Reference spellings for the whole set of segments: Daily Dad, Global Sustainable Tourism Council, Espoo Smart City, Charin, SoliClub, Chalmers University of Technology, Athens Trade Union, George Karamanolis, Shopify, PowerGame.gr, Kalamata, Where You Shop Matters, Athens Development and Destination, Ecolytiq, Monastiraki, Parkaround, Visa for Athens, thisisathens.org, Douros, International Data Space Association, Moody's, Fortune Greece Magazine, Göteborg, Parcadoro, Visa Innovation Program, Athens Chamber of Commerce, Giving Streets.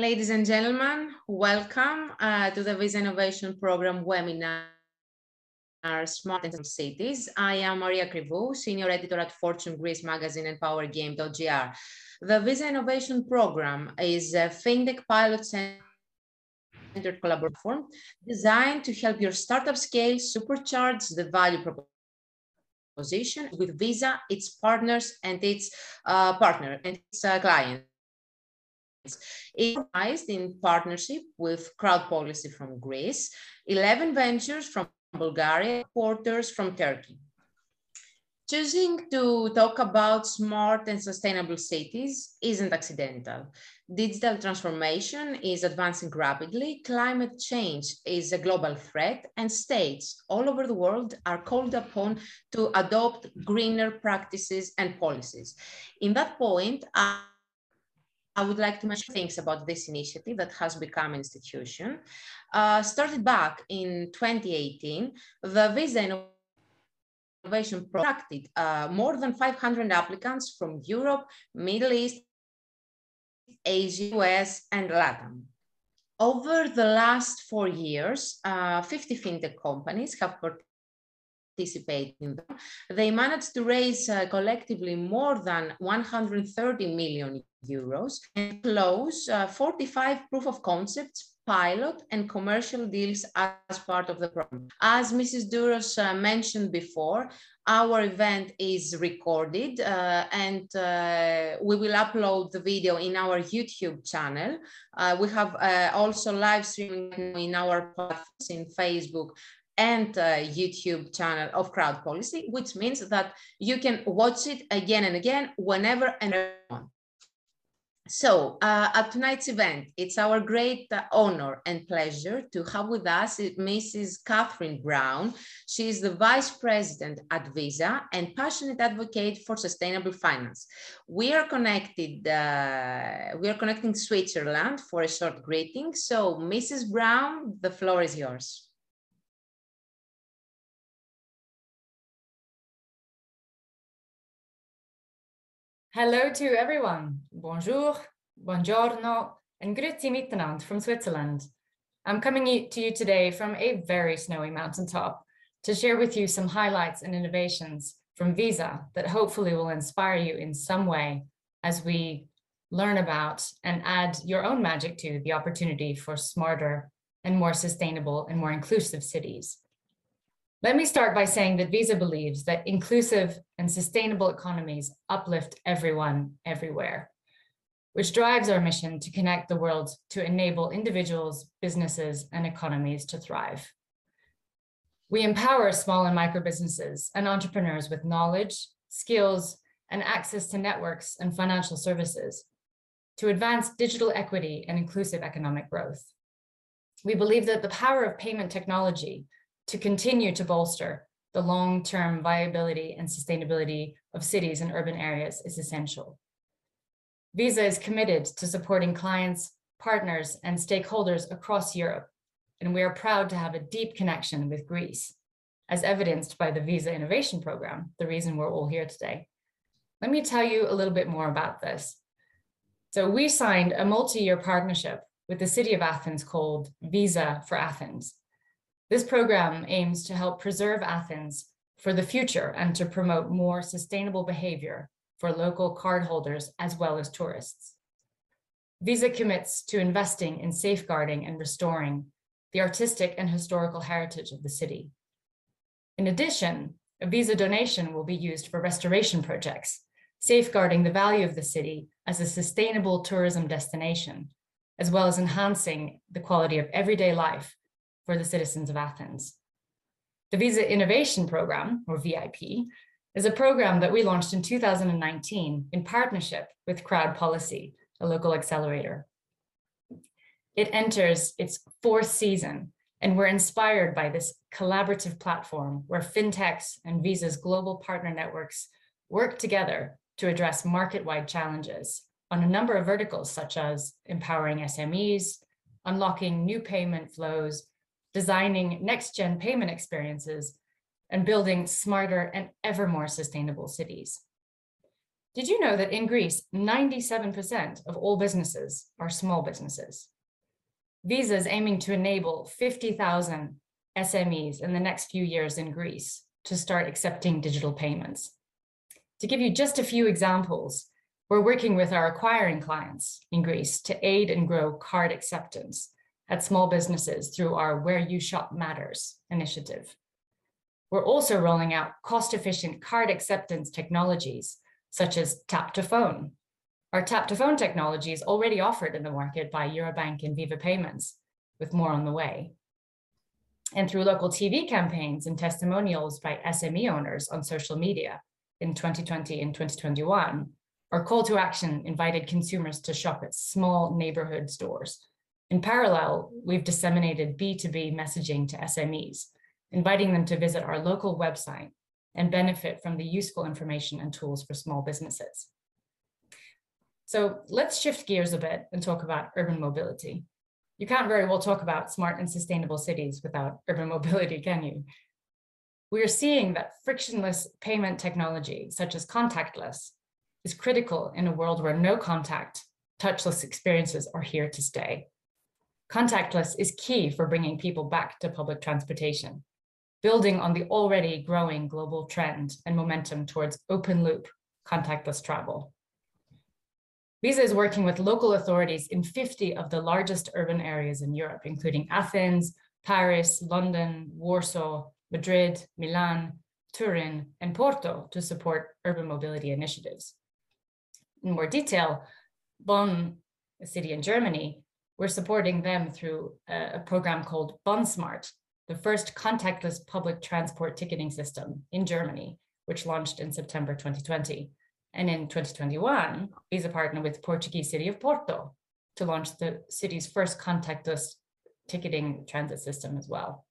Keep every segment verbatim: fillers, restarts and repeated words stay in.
Ladies and gentlemen, welcome uh, to the Visa Innovation Program webinar, Smart and Cities. I am Maria Crivo, Senior Editor at Fortune Greece Magazine and PowerGame.gr. The Visa Innovation Program is a fintech pilot centered collaborative platform designed to help your startup scale, supercharge the value proposition with Visa, its partners, and its uh, partner and its uh, clients. It's organized in partnership with Crowd Policy from Greece, eleven Ventures from Bulgaria, Porters from Turkey. Choosing to talk about smart and sustainable cities isn't accidental. Digital transformation is advancing rapidly, climate change is a global threat, and states all over the world are called upon to adopt greener practices and policies. In that point, I I would like to mention things about this initiative that has become an institution. Uh, started back in twenty eighteen, the Visa Innovation Program attracted uh, more than five hundred applicants from Europe, Middle East, Asia, U S, and LATAM. Over the last four years, uh, fifty fintech companies have participated participate in them. They managed to raise uh, collectively more than one hundred thirty million euros and close uh, forty-five proof of concepts, pilot and commercial deals as part of the program. As Missus Douros uh, mentioned before, our event is recorded uh, and uh, we will upload the video in our YouTube channel. Uh, we have uh, also live streaming in our platforms in Facebook and uh, YouTube channel of Crowd Policy, which means that you can watch it again and again, whenever and on. So uh, at tonight's event, it's our great uh, honor and pleasure to have with us Missus Catherine Brown. She is the Vice President at Visa and passionate advocate for sustainable finance. We are connected, uh, we are connecting Switzerland for a short greeting. So Missus Brown, the floor is yours. Hello to everyone. Bonjour, buongiorno, and grüezi miteinander from Switzerland. I'm coming to you today from a very snowy mountaintop to share with you some highlights and innovations from Visa that hopefully will inspire you in some way as we learn about and add your own magic to the opportunity for smarter and more sustainable and more inclusive cities. Let me start by saying that Visa believes that inclusive and sustainable economies uplift everyone, everywhere, which drives our mission to connect the world to enable individuals, businesses, and economies to thrive. We empower small and micro businesses and entrepreneurs with knowledge, skills, and access to networks and financial services to advance digital equity and inclusive economic growth. We believe that the power of payment technology to continue to bolster the long-term viability and sustainability of cities and urban areas is essential. Visa is committed to supporting clients, partners, and stakeholders across Europe, and we are proud to have a deep connection with Greece, as evidenced by the Visa Innovation Program, the reason we're all here today. Let me tell you a little bit more about this. So we signed a multi-year partnership with the city of Athens called Visa for Athens. This program aims to help preserve Athens for the future and to promote more sustainable behavior for local cardholders as well as tourists. Visa commits to investing in safeguarding and restoring the artistic and historical heritage of the city. In addition, a Visa donation will be used for restoration projects, safeguarding the value of the city as a sustainable tourism destination, as well as enhancing the quality of everyday life for the citizens of Athens. The Visa Innovation Program, or V I P, is a program that we launched in two thousand nineteen in partnership with Crowd Policy, a local accelerator. It enters its fourth season, and we're inspired by this collaborative platform where fintechs and Visa's global partner networks work together to address market-wide challenges on a number of verticals, such as empowering S M Es, unlocking new payment flows, designing next-gen payment experiences, and building smarter and ever more sustainable cities. Did you know that in Greece, ninety-seven percent of all businesses are small businesses? Visa is aiming to enable fifty thousand S M Es in the next few years in Greece to start accepting digital payments. To give you just a few examples, we're working with our acquiring clients in Greece to aid and grow card acceptance at small businesses through our Where You Shop Matters initiative. We're also rolling out cost-efficient card acceptance technologies, such as tap to phone. Our tap to phone technology is already offered in the market by Eurobank and Viva Payments, with more on the way. And through local T V campaigns and testimonials by S M E owners on social media in twenty twenty and twenty twenty-one, our call to action invited consumers to shop at small neighborhood stores. In parallel, we've disseminated B two B messaging to S M Es, inviting them to visit our local website and benefit from the useful information and tools for small businesses. So let's shift gears a bit and talk about urban mobility. You can't very well talk about smart and sustainable cities without urban mobility, can you? We are seeing that frictionless payment technology, such as contactless, is critical in a world where no contact, touchless experiences are here to stay. Contactless is key for bringing people back to public transportation, building on the already growing global trend and momentum towards open loop contactless travel. Visa is working with local authorities in fifty of the largest urban areas in Europe, including Athens, Paris, London, Warsaw, Madrid, Milan, Turin, and Porto to support urban mobility initiatives. In more detail, Bonn, a city in Germany, we're supporting them through a program called BonSmart, the first contactless public transport ticketing system in Germany, which launched in September twenty twenty. And in twenty twenty-one, Visa partnered with Portuguese city of Porto to launch the city's first contactless ticketing transit system as well.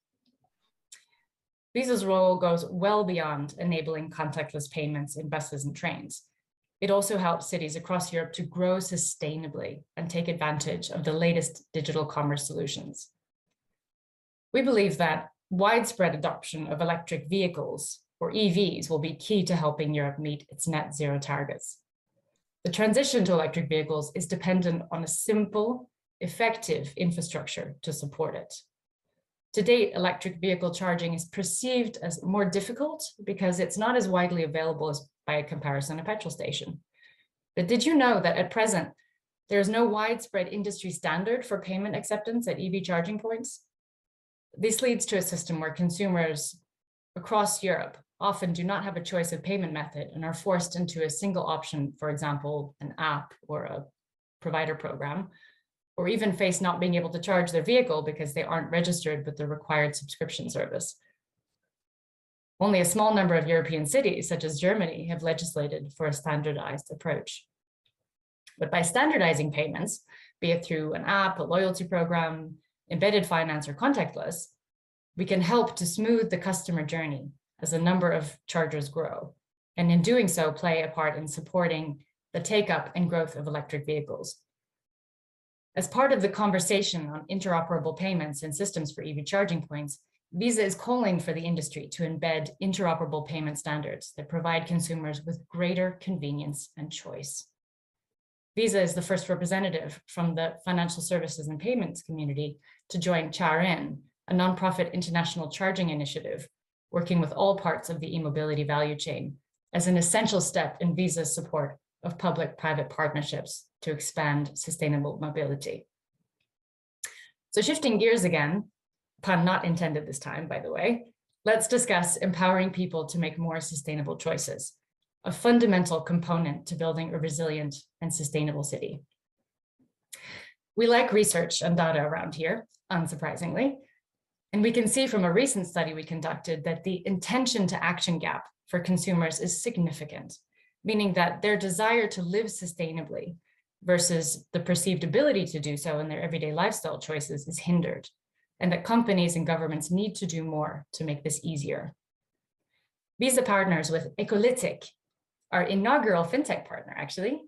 Visa's role goes well beyond enabling contactless payments in buses and trains. It also helps cities across Europe to grow sustainably and take advantage of the latest digital commerce solutions. We believe that widespread adoption of electric vehicles, or E Vs, will be key to helping Europe meet its net zero targets. The transition to electric vehicles is dependent on a simple, effective infrastructure to support it. To date, electric vehicle charging is perceived as more difficult because it's not as widely available as by comparison a petrol station. But did you know that at present, there is no widespread industry standard for payment acceptance at E V charging points? This leads to a system where consumers across Europe often do not have a choice of payment method and are forced into a single option, for example, an app or a provider program, or even face not being able to charge their vehicle because they aren't registered with the required subscription service. Only a small number of European cities, such as Germany, have legislated for a standardized approach. But by standardizing payments, be it through an app, a loyalty program, embedded finance, or contactless, we can help to smooth the customer journey as the number of chargers grow, and in doing so, play a part in supporting the take-up and growth of electric vehicles. As part of the conversation on interoperable payments and systems for E V charging points, Visa is calling for the industry to embed interoperable payment standards that provide consumers with greater convenience and choice. Visa is the first representative from the financial services and payments community to join Charin, a nonprofit international charging initiative, working with all parts of the e-mobility value chain as an essential step in Visa's support of public-private partnerships to expand sustainable mobility. So shifting gears again, pun not intended this time, by the way, let's discuss empowering people to make more sustainable choices, a fundamental component to building a resilient and sustainable city. We like research and data around here, unsurprisingly, and we can see from a recent study we conducted that the intention to action gap for consumers is significant, meaning that their desire to live sustainably versus the perceived ability to do so in their everyday lifestyle choices is hindered, and that companies and governments need to do more to make this easier. Visa partners with Ecolytiq, our inaugural fintech partner actually,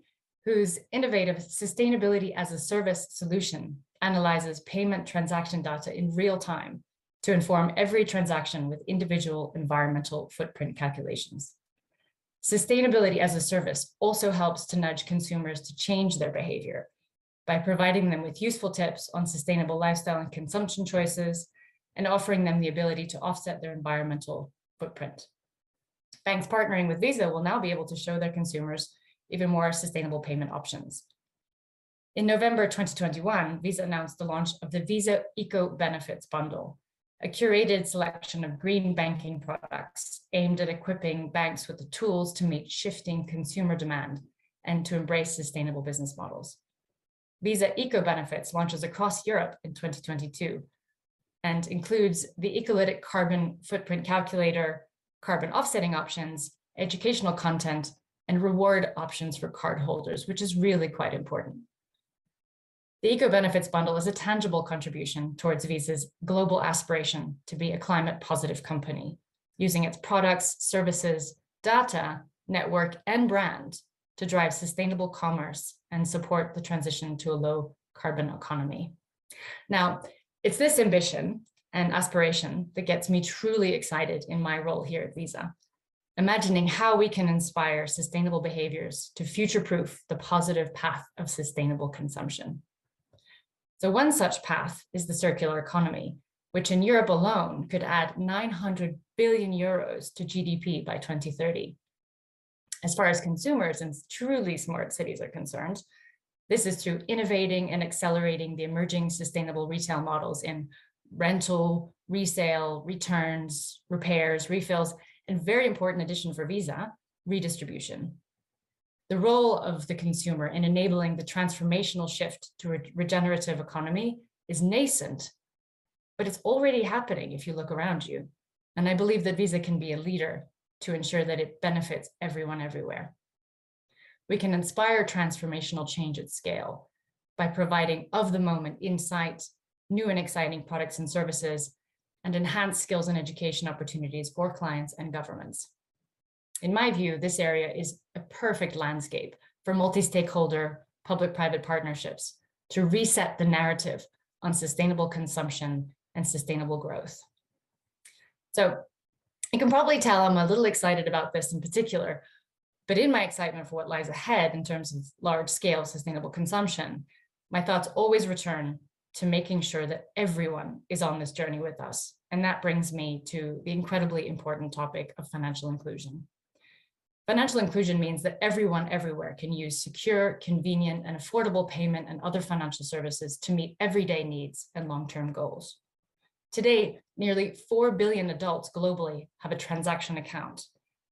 whose innovative sustainability as a service solution analyzes payment transaction data in real time to inform every transaction with individual environmental footprint calculations. Sustainability as a service also helps to nudge consumers to change their behavior by providing them with useful tips on sustainable lifestyle and consumption choices, and offering them the ability to offset their environmental footprint. Banks partnering with Visa will now be able to show their consumers even more sustainable payment options. In November twenty twenty-one, Visa announced the launch of the Visa Eco Benefits Bundle, a curated selection of green banking products aimed at equipping banks with the tools to meet shifting consumer demand and to embrace sustainable business models. Visa Eco Benefits launches across Europe in twenty twenty-two and includes the Ecolytiq carbon footprint calculator, carbon offsetting options, educational content, and reward options for cardholders, which is really quite important. The Eco Benefits Bundle is a tangible contribution towards Visa's global aspiration to be a climate positive company, using its products, services, data, network, and brand to drive sustainable commerce and support the transition to a low carbon economy. Now, it's this ambition and aspiration that gets me truly excited in my role here at Visa, imagining how we can inspire sustainable behaviors to future-proof the positive path of sustainable consumption. So one such path is the circular economy, which in Europe alone could add nine hundred billion euros to G D P by twenty thirty. As far as consumers and truly smart cities are concerned, this is through innovating and accelerating the emerging sustainable retail models in rental, resale, returns, repairs, refills, and very important addition for Visa, redistribution. The role of the consumer in enabling the transformational shift to a regenerative economy is nascent, but it's already happening if you look around you. And I believe that Visa can be a leader to ensure that it benefits everyone everywhere. We can inspire transformational change at scale by providing of-the-moment insight, new and exciting products and services, and enhanced skills and education opportunities for clients and governments. In my view, this area is a perfect landscape for multi-stakeholder public-private partnerships to reset the narrative on sustainable consumption and sustainable growth. So you can probably tell I'm a little excited about this in particular, but in my excitement for what lies ahead in terms of large-scale sustainable consumption, my thoughts always return to making sure that everyone is on this journey with us. And that brings me to the incredibly important topic of financial inclusion. Financial inclusion means that everyone everywhere can use secure, convenient, and affordable payment and other financial services to meet everyday needs and long-term goals. Today, nearly four billion adults globally have a transaction account,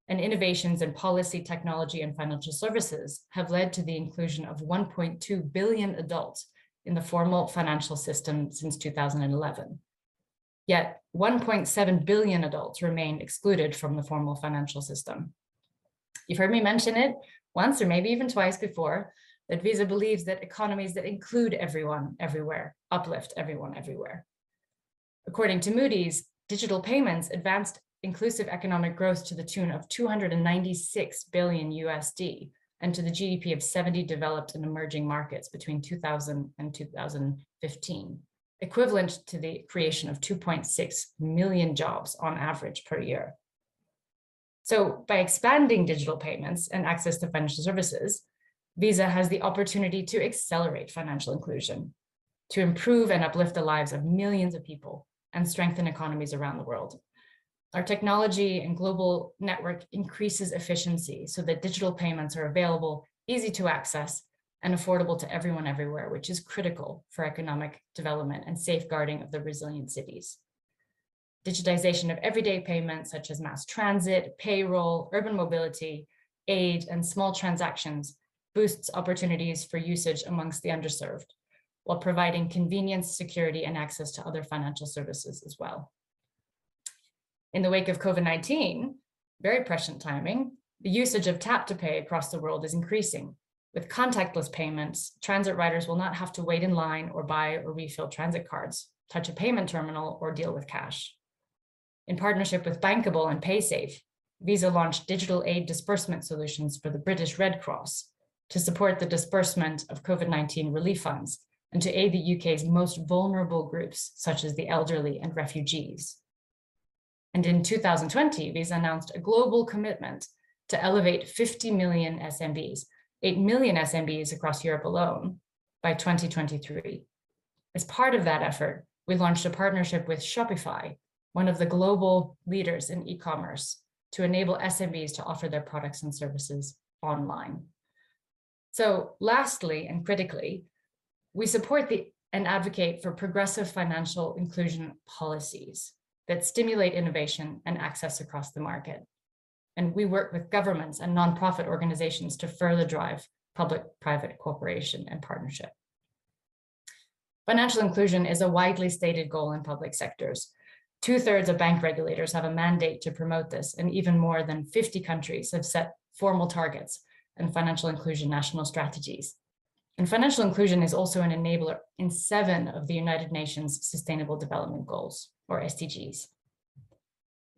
and innovations in policy, technology, and financial services have led to the inclusion of one point two billion adults in the formal financial system since two thousand eleven. Yet, one point seven billion adults remain excluded from the formal financial system. You've heard me mention it once or maybe even twice before, that Visa believes that economies that include everyone everywhere uplift everyone everywhere. According to Moody's, digital payments advanced inclusive economic growth to the tune of two hundred ninety-six billion U S D and to the G D P of seventy developed and emerging markets between two thousand and two thousand fifteen, equivalent to the creation of two point six million jobs on average per year. So by expanding digital payments and access to financial services, Visa has the opportunity to accelerate financial inclusion, to improve and uplift the lives of millions of people and strengthen economies around the world. Our technology and global network increases efficiency so that digital payments are available, easy to access, and affordable to everyone everywhere, which is critical for economic development and safeguarding of the resilient cities. Digitization of everyday payments such as mass transit, payroll, urban mobility, aid, and small transactions boosts opportunities for usage amongst the underserved, while providing convenience, security, and access to other financial services as well. In the wake of COVID nineteen, very prescient timing, the usage of tap to pay across the world is increasing. With contactless payments, transit riders will not have to wait in line or buy or refill transit cards, touch a payment terminal, or deal with cash. In partnership with Bankable and PaySafe, Visa launched digital aid disbursement solutions for the British Red Cross to support the disbursement of COVID nineteen relief funds and to aid the U K's most vulnerable groups, such as the elderly and refugees. And in two thousand twenty, Visa announced a global commitment to elevate fifty million S M Bs, eight million S M Bs across Europe alone by twenty twenty-three. As part of that effort, we launched a partnership with Shopify, one of the global leaders in e-commerce, to enable S M Bs to offer their products and services online. So lastly, and critically, we support the and advocate for progressive financial inclusion policies that stimulate innovation and access across the market. And we work with governments and nonprofit organizations to further drive public-private cooperation and partnership. Financial inclusion is a widely stated goal in public sectors. Two-thirds of bank regulators have a mandate to promote this, and even more than fifty countries have set formal targets and financial inclusion national strategies. And financial inclusion is also an enabler in seven of the United Nations Sustainable Development Goals, or S D Gs.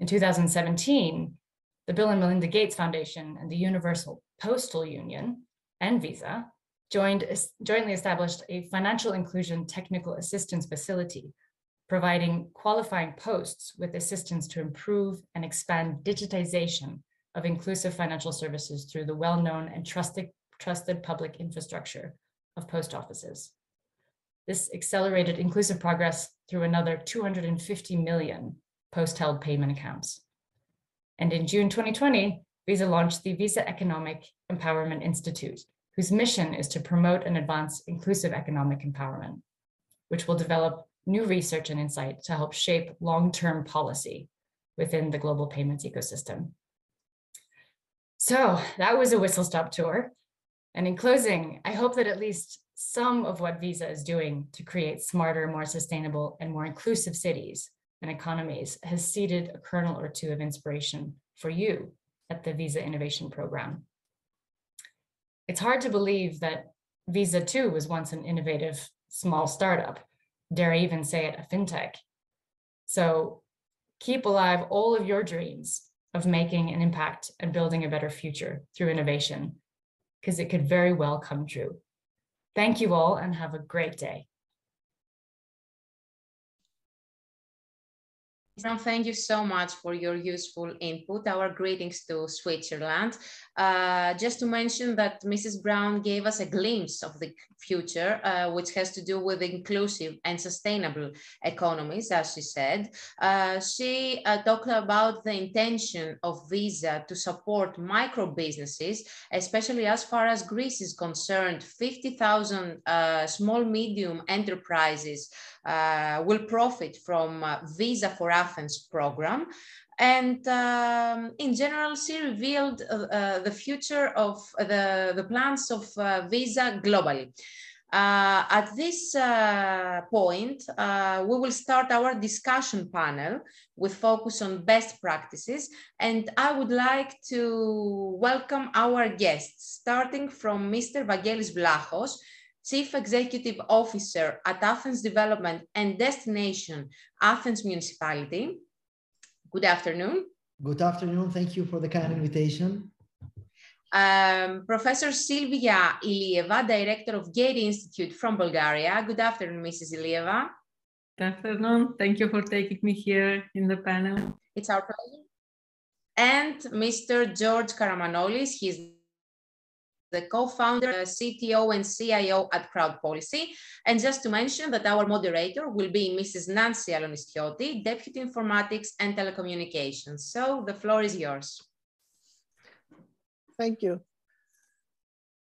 In two thousand seventeen, the Bill and Melinda Gates Foundation and the Universal Postal Union and Visa joined, jointly established a financial inclusion technical assistance facility, providing qualifying posts with assistance to improve and expand digitization of inclusive financial services through the well-known and trusted, trusted public infrastructure of post offices. This accelerated inclusive progress through another two hundred fifty million post-held payment accounts. And in June twenty twenty, Visa launched the Visa Economic Empowerment Institute, whose mission is to promote and advance inclusive economic empowerment, which will develop new research and insight to help shape long-term policy within the global payments ecosystem. So that was a whistle-stop tour. And in closing, I hope that at least some of what Visa is doing to create smarter, more sustainable, and more inclusive cities and economies has seeded a kernel or two of inspiration for you at the Visa Innovation Program. It's hard to believe that Visa too was once an innovative small startup, dare I even say it, a fintech. So keep alive all of your dreams of making an impact and building a better future through innovation, because it could very well come true. Thank you all and have a great day. Thank you so much for your useful input. Our greetings to Switzerland. Uh, just to mention that Missus Brown gave us a glimpse of the future, uh, which has to do with inclusive and sustainable economies, as she said. Uh, she uh, talked about the intention of Visa to support micro businesses, especially as far as Greece is concerned. fifty thousand uh, small, medium enterprises uh, will profit from uh, Visa for Athens program. And um, in general, she revealed uh, uh, the future of the, the plans of uh, Visa globally. Uh, at this uh, point, uh, we will start our discussion panel with focus on best practices. And I would like to welcome our guests, starting from Mister Vangelis Vlachos, Chief Executive Officer at Athens Development and Destination, Athens Municipality. Good afternoon. Good afternoon. Thank you for the kind invitation. Um, Professor Silvia Ilieva, Director of GATE Institute from Bulgaria. Good afternoon, Missus Ilieva. Good afternoon. Thank you for taking me here in the panel. It's our pleasure. And Mister George Karamanolis, he's the co-founder, C T O and C I O at Crowd Policy. And just to mention that our moderator will be Missus Nancy Alonistiotti, Deputy Informatics and Telecommunications. So the floor is yours. Thank you.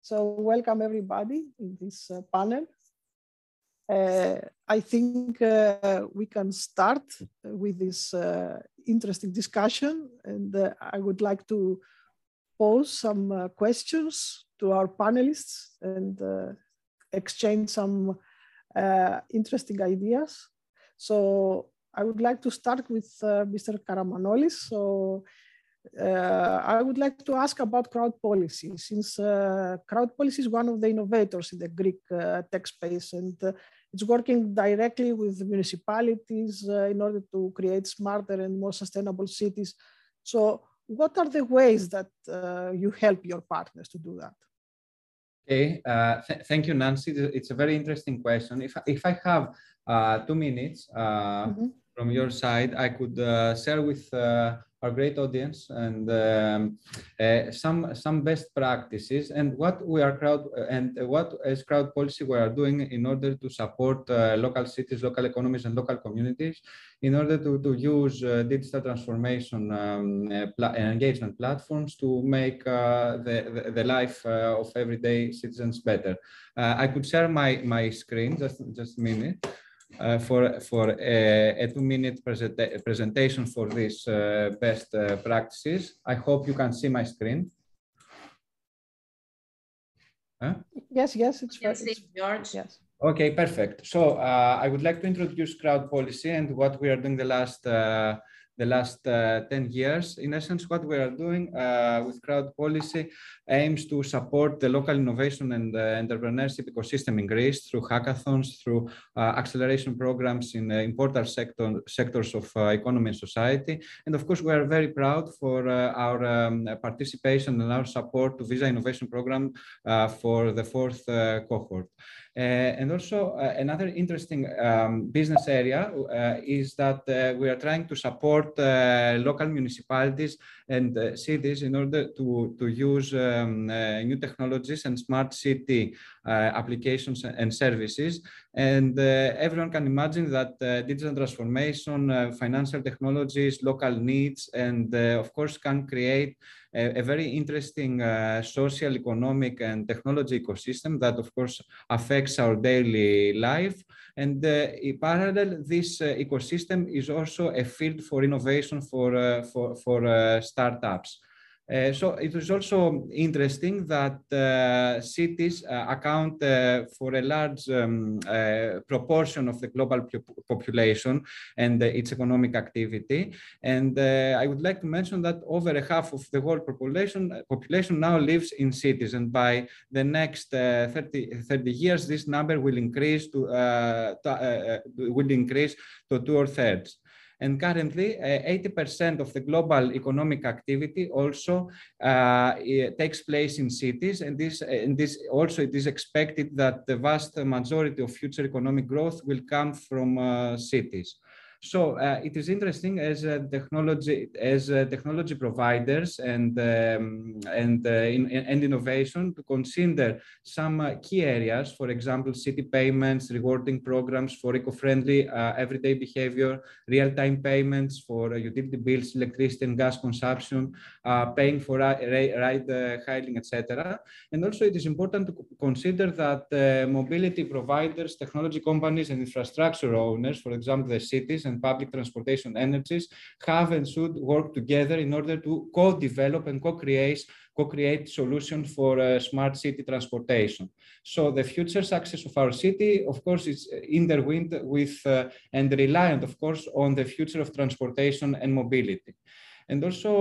So welcome everybody in this uh, panel. Uh, I think uh, we can start with this uh, interesting discussion. And uh, I would like to pose some uh, questions to our panelists and uh, exchange some uh, interesting ideas. So I would like to start with uh, Mister Karamanolis. So uh, I would like to ask about Crowd Policy, since uh, Crowd Policy is one of the innovators in the Greek uh, tech space, and uh, it's working directly with municipalities uh, in order to create smarter and more sustainable cities. So what are the ways that uh, you help your partners to do that? Okay, uh, th thank you, Nancy. It's a very interesting question. If, if I have uh, two minutes, uh, mm-hmm. from your side, I could uh, share with uh, our great audience and um, uh, some some best practices and what we are crowd and what as Crowd Policy we are doing in order to support uh, local cities, local economies, and local communities in order to to use uh, digital transformation um, uh, and engagement platforms to make uh, the, the the life uh, of everyday citizens better. Uh, I could share my my screen just just a minute. Uh, for for a, a two-minute presenta presentation for these uh, best uh, practices. I hope you can see my screen. Huh? Yes, yes, it's yes, it's George. Yes. Okay, perfect. So uh, I would like to introduce Crowd Policy and what we are doing the last uh, the last uh, ten years. In essence, what we are doing uh, with Crowd Policy aims to support the local innovation and uh, entrepreneurship ecosystem in Greece through hackathons, through uh, acceleration programs in uh, important sector, sectors of uh, economy and society. And of course, we are very proud for uh, our um, participation and our support to Visa Innovation Program uh, for the fourth uh, cohort. Uh, and also uh, another interesting um, business area uh, is that uh, we are trying to support uh, local municipalities and uh, cities in order to, to use um, uh, new technologies and smart city uh, applications and services. And uh, everyone can imagine that uh, digital transformation, uh, financial technologies, local needs, and uh, of course can create a very interesting uh, social, economic, and technology ecosystem that, of course, affects our daily life. And uh, in parallel, this uh, ecosystem is also a field for innovation for, uh, for, for uh, startups. Uh, so it is also interesting that uh, cities uh, account uh, for a large um, uh, proportion of the global population and uh, its economic activity. And uh, I would like to mention that over a half of the world population, uh, population now lives in cities. And by the next uh, thirty years, this number will increase to, uh, to uh, will increase to two or thirds. And currently, eighty percent of the global economic activity also uh, takes place in cities. And this, and this also, it is expected that the vast majority of future economic growth will come from uh, cities. So uh, it is interesting as uh, technology, as uh, technology providers and um, and uh, in, and innovation to consider some uh, key areas. For example, city payments, rewarding programs for eco-friendly uh, everyday behavior, real-time payments for uh, utility bills, electricity and gas consumption, uh, paying for ride uh, hailing, et cetera. And also, it is important to consider that uh, mobility providers, technology companies, and infrastructure owners, for example, the cities and public transportation energies, have and should work together in order to co-develop and co-create co-create solutions for uh, smart city transportation. So the future success of our city, of course, is intertwined with uh, and reliant, of course, on the future of transportation and mobility. And also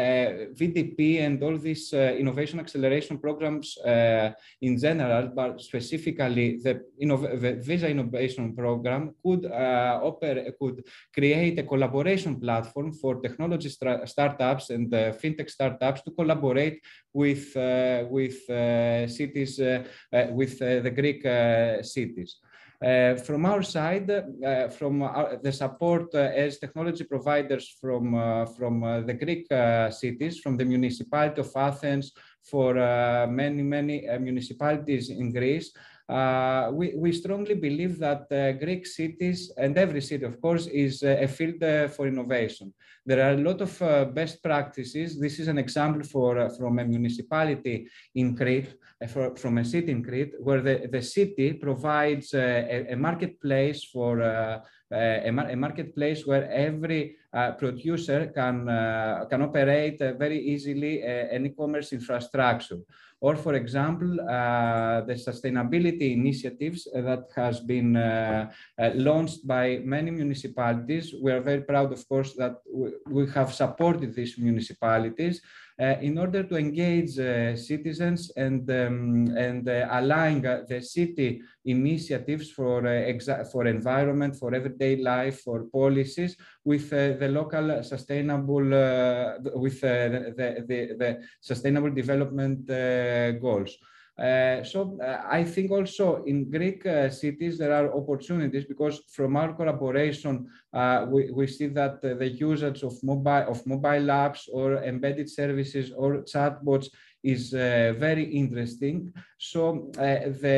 uh, V D P and all these uh, innovation acceleration programs uh, in general, but specifically the, the Visa Innovation Program could, uh, oper could create a collaboration platform for technology startups and uh, fintech startups to collaborate with, uh, with uh, cities, uh, uh, with uh, the Greek uh, cities. Uh, from our side, uh, from our, the support uh, as technology providers from, uh, from uh, the Greek uh, cities, from the municipality of Athens, for uh, many, many uh, municipalities in Greece, Uh, we, we strongly believe that uh, Greek cities, and every city, of course, is uh, a field uh, for innovation. There are a lot of uh, best practices. This is an example for, uh, from a municipality in Crete, uh, for, from a city in Crete, where the, the city provides uh, a, a marketplace for uh, a, a marketplace where every uh, producer can, uh, can operate uh, very easily uh, an e-commerce infrastructure. Or, for example, uh, the sustainability initiatives that has been uh, uh, launched by many municipalities. We are very proud, of course, that we have supported these municipalities uh, in order to engage uh, citizens and, um, and uh, align the city initiatives for, uh, for environment, for everyday life, for policies with uh, the local sustainable, uh, with uh, the, the, the, the sustainable development uh, goals. Uh, so uh, I think also in Greek uh, cities there are opportunities, because from our collaboration uh, we, we see that uh, the usage of mobile of mobile apps or embedded services or chatbots is uh, very interesting. So uh, the,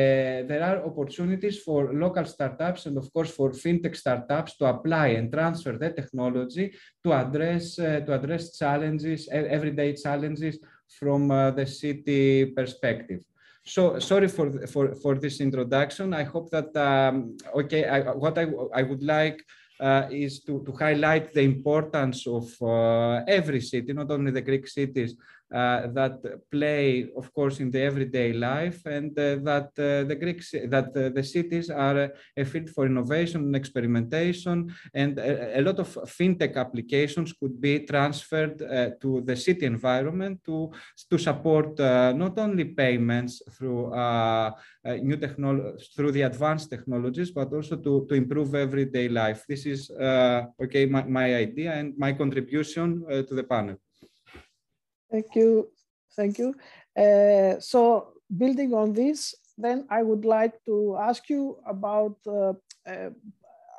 there are opportunities for local startups and of course for fintech startups to apply and transfer their technology to address uh, to address challenges, everyday challenges from uh, the city perspective. So sorry for, for, for this introduction. I hope that, um, okay, I, what I, I would like uh, is to, to highlight the importance of uh, every city, not only the Greek cities, uh, that play, of course, in the everyday life, and uh, that, uh, the Greek, that uh, the cities are a fit for innovation and experimentation, and a, a lot of fintech applications could be transferred uh, to the city environment to, to support uh, not only payments through, uh, uh, new technolo- through the advanced technologies, but also to, to improve everyday life. This is uh, okay, my, my idea and my contribution uh, to the panel. Thank you, thank you. Uh, so building on this, then I would like to ask you about, uh, uh,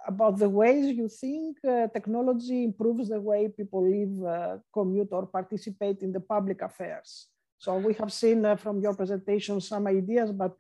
about the ways you think uh, technology improves the way people live, uh, commute, or participate in the public affairs. So we have seen uh, from your presentation some ideas, but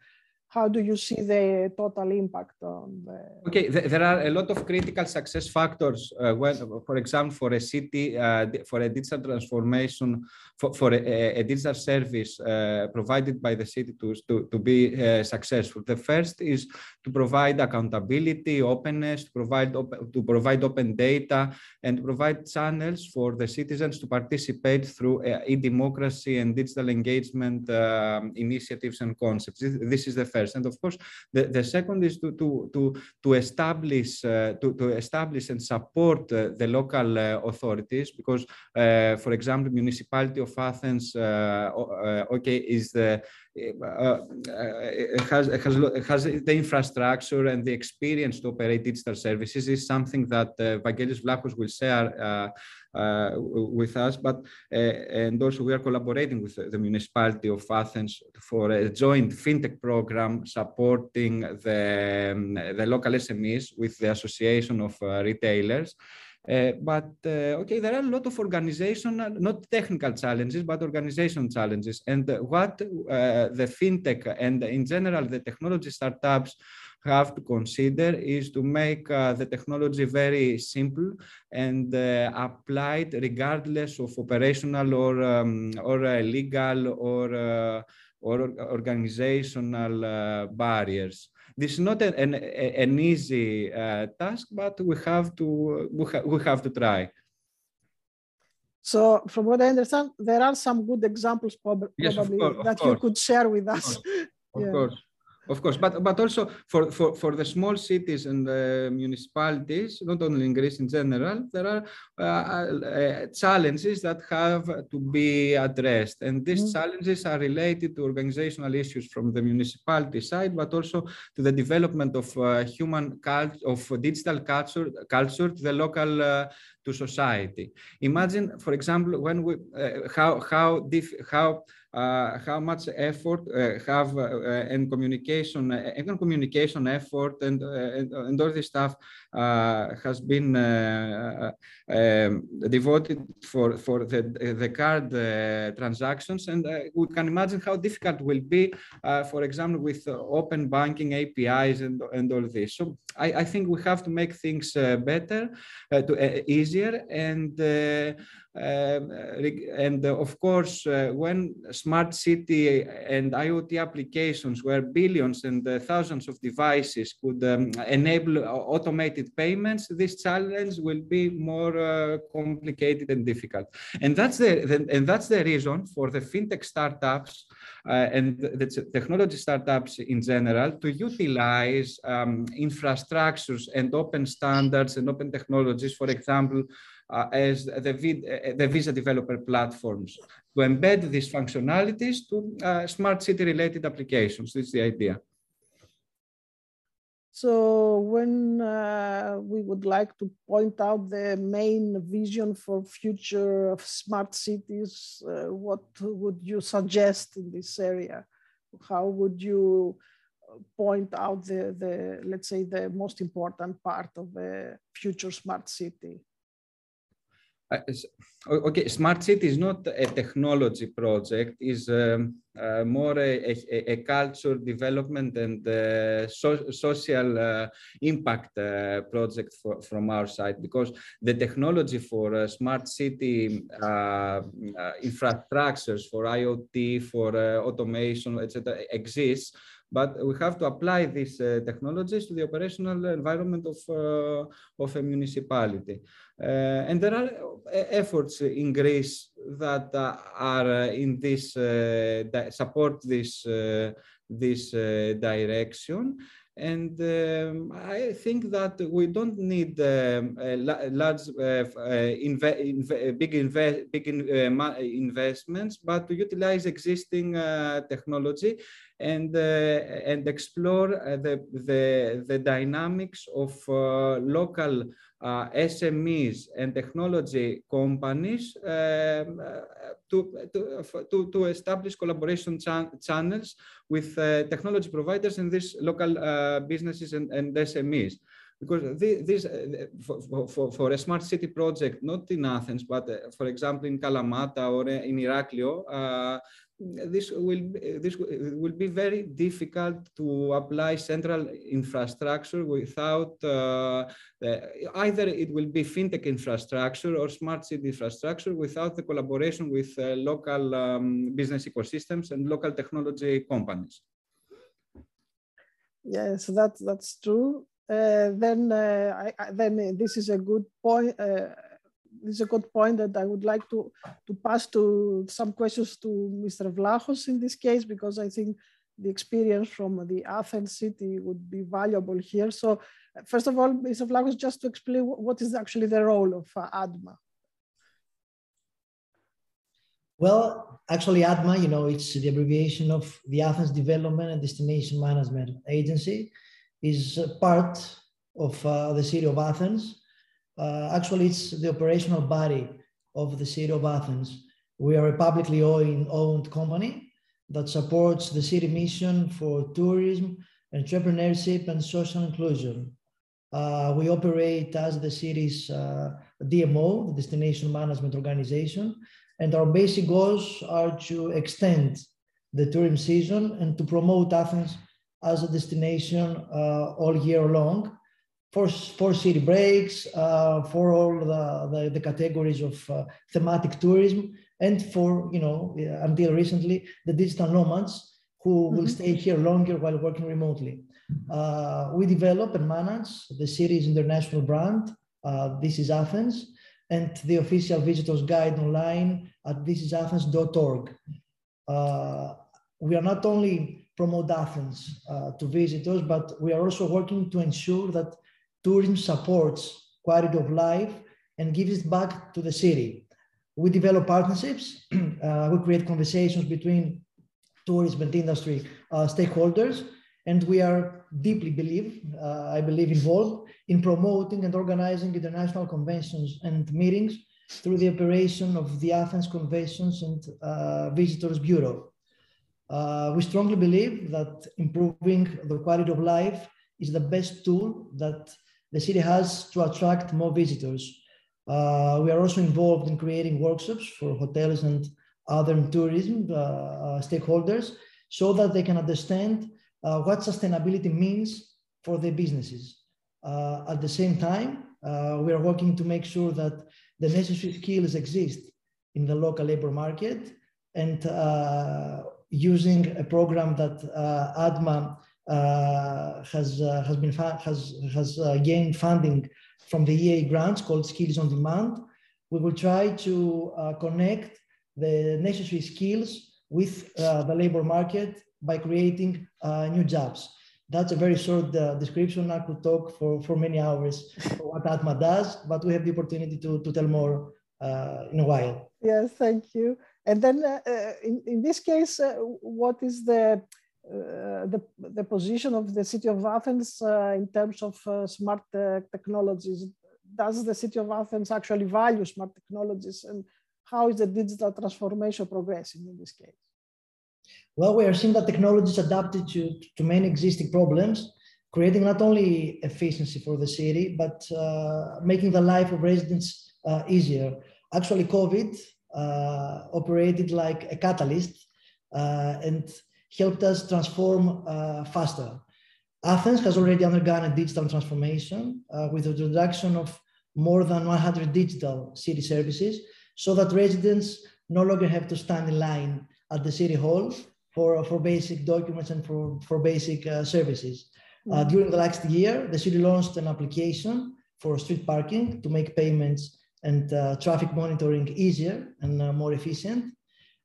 how do you see the total impact on the... Okay, there are a lot of critical success factors. Uh, when, for example, for a city, uh, for a digital transformation, for, for a, a digital service uh, provided by the city to, to, to be uh, successful. The first is to provide accountability, openness, to provide, op to provide open data, and provide channels for the citizens to participate through uh, e-democracy and digital engagement um, initiatives and concepts. This, this is the first. And of course, the, the second is to, to, to, to, establish, uh, to, to establish and support uh, the local uh, authorities, because, uh, for example, the municipality of Athens, uh, uh, okay, is the, uh, has, has, has the infrastructure and the experience to operate digital services. Is something that uh, Vangelis Vlachos will share uh, uh, with us, but uh, and also we are collaborating with the municipality of Athens for a joint fintech program supporting the, um, the local S M Es with the Association of uh, Retailers. Uh, but, uh, okay, there are a lot of organizational, not technical challenges, but organization challenges. And what uh, the fintech and in general the technology startups have to consider is to make uh, the technology very simple and uh, applied regardless of operational or, um, or uh, legal or uh, or organizational uh, barriers. This is not an, an, an easy uh, task, but we have to we, ha we have to try. So, from what I understand, there are some good examples prob yes, probably course, that you could share with us. Of course. Of yeah. course. Of course, but, but also for, for, for the small cities and the municipalities, not only in Greece in general, there are uh, uh, challenges that have to be addressed. And these mm-hmm. challenges are related to organizational issues from the municipality side, but also to the development of uh, human culture, of digital culture, culture to the local uh, to society. Imagine, for example, when we, uh, how, how, diff how, Uh, how much effort uh, have uh, and communication uh, and communication effort and, uh, and, and all this stuff uh, has been uh, uh, um, devoted for, for the, the card uh, transactions. And uh, we can imagine how difficult it will be, uh, for example, with uh, open banking A P Is and, and all this. So I, I think we have to make things uh, better, uh, to, uh, easier, and uh, Uh, and uh, of course, uh, when smart city and IoT applications where billions and uh, thousands of devices could um, enable automated payments, this challenge will be more uh, complicated and difficult. And that's the, the and that's the reason for the fintech startups uh, and the technology startups in general to utilize um, infrastructures and open standards and open technologies, for example, Uh, as the, the Visa developer platforms, to embed these functionalities to uh, smart city-related applications. This is the idea. So when uh, we would like to point out the main vision for future of smart cities, uh, what would you suggest in this area? how would you point out the, the, let's say, the most important part of the future smart city? Okay, smart city is not a technology project, is um, uh, more a, a, a culture development and uh, so, social uh, impact uh, project for, from our side, because the technology for uh, smart city uh, uh, infrastructures for IoT, for uh, automation, et cetera exists. But we have to apply these uh, technologies to the operational environment of, uh, of a municipality. Uh, and there are efforts in Greece that uh, are uh, in this, uh, that support this, uh, this uh, direction. And um, I think that we don't need um, a large, uh, inve inve big, inve big in uh, investments, but to utilize existing uh, technology and uh, and explore uh, the, the the dynamics of uh, local uh, S M Es and technology companies um, to to to to establish collaboration cha channels with uh, technology providers in these local Uh, Uh, businesses and, and S M Es, because this, this uh, for, for, for a smart city project, not in Athens, but uh, for example in Kalamata or uh, in Iraklio, uh, this will this will be very difficult to apply central infrastructure without uh, either it will be fintech infrastructure or smart city infrastructure without the collaboration with uh, local um, business ecosystems and local technology companies. Yes, that, that's true. Uh, then, uh, I, I, then this is a good point. Uh, this is a good point that I would like to to pass to some questions to Mister Vlachos in this case, because I think the experience from the Athens city would be valuable here. So, first of all, Mister Vlachos, just to explain what is actually the role of uh, ADDMA. Well, actually, ADDMA, you know, it's the abbreviation of the Athens Development and Destination Management Agency, is part of uh, the city of Athens. Uh, actually, it's the operational body of the city of Athens. We are a publicly owned, owned company that supports the city mission for tourism, entrepreneurship, and social inclusion. Uh, we operate as the city's uh, D M O, the Destination Management Organization, and our basic goals are to extend the tourism season and to promote Athens as a destination uh, all year long for, for city breaks, uh, for all the, the, the categories of uh, thematic tourism, and for, you know, until recently, the digital nomads who will mm-hmm. stay here longer while working remotely. Uh, we develop and manage the city's international brand, uh, This is Athens, and the official visitors guide online at this is athens dot org. Uh, we are not only promote Athens uh, to visitors, but we are also working to ensure that tourism supports quality of life and gives it back to the city. We develop partnerships, uh, we create conversations between tourism and industry uh, stakeholders, and we are deeply believe, uh, I believe, involved in promoting and organizing international conventions and meetings through the operation of the Athens Conventions and uh, Visitors Bureau. Uh, we strongly believe that improving the quality of life is the best tool that the city has to attract more visitors. Uh, we are also involved in creating workshops for hotels and other tourism uh, uh, stakeholders so that they can understand Uh, what sustainability means for the businesses. Uh, at the same time, uh, we are working to make sure that the necessary skills exist in the local labor market, and uh, using a program that uh, ADDMA uh, has, uh, has, been has, has uh, gained funding from the E A grants called Skills on Demand, we will try to uh, connect the necessary skills with uh, the labor market by creating uh, new jobs. That's a very short uh, description. I could talk for, for many hours for what ADDMA does, but we have the opportunity to, to tell more uh, in a while. Yes, thank you. And then uh, in, in this case, uh, what is the, uh, the, the position of the city of Athens uh, in terms of uh, smart uh, technologies? Does the city of Athens actually value smart technologies? And how is the digital transformation progressing in this case? Well, we are seeing that technology is adapted to, to many existing problems, creating not only efficiency for the city, but uh, making the life of residents uh, easier. Actually, COVID uh, operated like a catalyst uh, and helped us transform uh, faster. Athens has already undergone a digital transformation uh, with the introduction of more than one hundred digital city services, so that residents no longer have to stand in line at the city hall for, for basic documents and for, for basic uh, services. Uh, during the last year, the city launched an application for street parking to make payments and uh, traffic monitoring easier and uh, more efficient.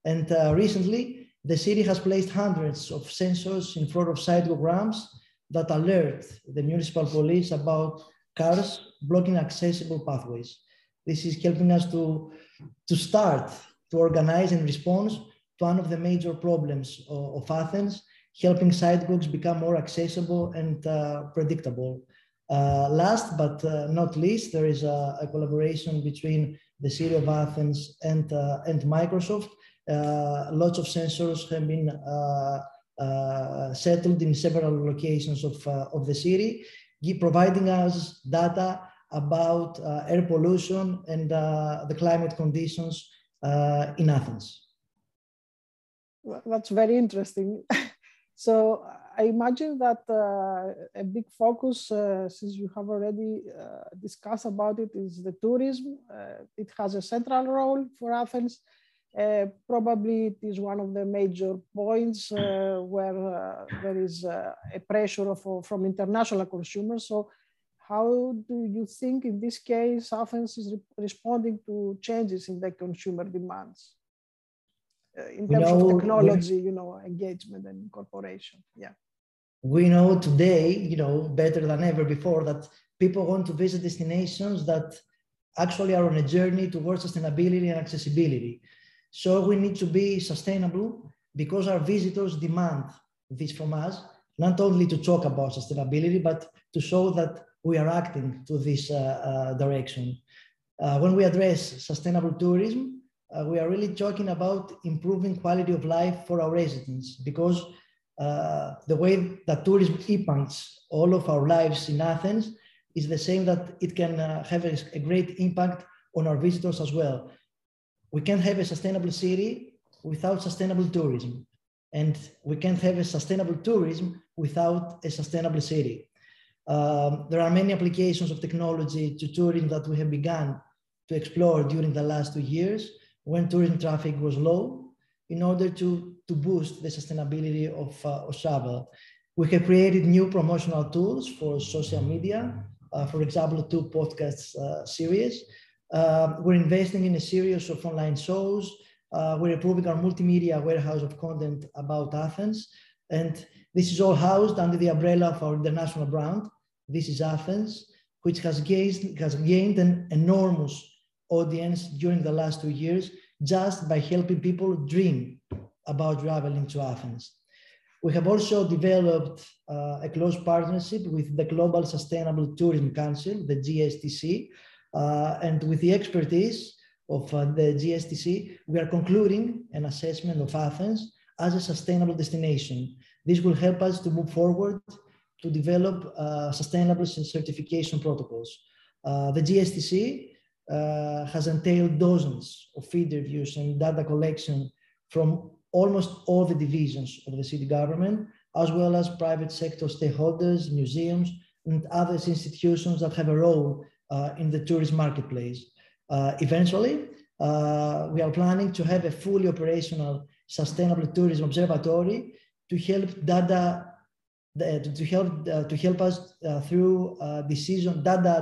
And uh, recently, the city has placed hundreds of sensors in front of sidewalk ramps that alert the municipal police about cars blocking accessible pathways. This is helping us to, to start to organize and respond to one of the major problems of, of Athens, helping sidewalks become more accessible and uh, predictable. Uh, last but uh, not least, there is a, a collaboration between the city of Athens and, uh, and Microsoft. Uh, lots of sensors have been uh, uh, settled in several locations of, uh, of the city, providing us data about uh, air pollution and uh, the climate conditions uh, in Athens. That's very interesting. So I imagine that uh, a big focus, uh, since you have already uh, discussed about it, is the tourism. Uh, it has a central role for Athens. Uh, probably it is one of the major points uh, where uh, there is uh, a pressure of, uh, from international consumers. So how do you think in this case Athens is re responding to changes in the consumer demands? In terms know, of technology, we, you know, engagement and incorporation, yeah. We know today, you know, better than ever before, that people want to visit destinations that actually are on a journey towards sustainability and accessibility. So we need to be sustainable because our visitors demand this from us, not only to talk about sustainability, but to show that we are acting to this uh, uh, direction. Uh, when we address sustainable tourism, Uh, we are really talking about improving quality of life for our residents, because uh, the way that tourism impacts all of our lives in Athens is the same that it can uh, have a, a great impact on our visitors as well. We can't have a sustainable city without sustainable tourism, and we can't have a sustainable tourism without a sustainable city. Um, there are many applications of technology to tourism that we have begun to explore during the last two years, when tourism traffic was low, in order to, to boost the sustainability of, uh, of travel. We have created new promotional tools for social media, uh, for example, two podcast uh, series. Uh, we're investing in a series of online shows. Uh, we're improving our multimedia warehouse of content about Athens. And this is all housed under the umbrella of our international brand, This is Athens, which has gained, has gained an enormous audience during the last two years just by helping people dream about traveling to Athens. We have also developed uh, a close partnership with the Global Sustainable Tourism Council, the G S T C, uh, and with the expertise of uh, the G S T C, we are concluding an assessment of Athens as a sustainable destination. This will help us to move forward to develop uh, sustainable certification protocols. Uh, the G S T C Uh, has entailed dozens of interviews and data collection from almost all the divisions of the city government, as well as private sector stakeholders, museums, and other institutions that have a role uh, in the tourist marketplace. Uh, eventually, uh, we are planning to have a fully operational sustainable tourism observatory to help data to help uh, to help us uh, through uh, decision data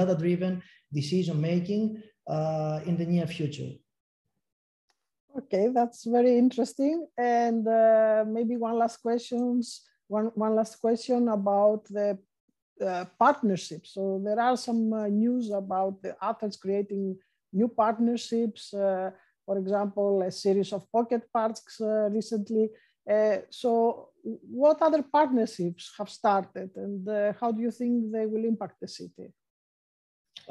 data driven decision making uh, in the near future. Okay, that's very interesting. And uh, maybe one last questions one one last question about the uh, partnerships. So there are some uh, news about the Athens creating new partnerships. Uh, for example, a series of pocket parks uh, recently. Uh, so what other partnerships have started, and uh, how do you think they will impact the city?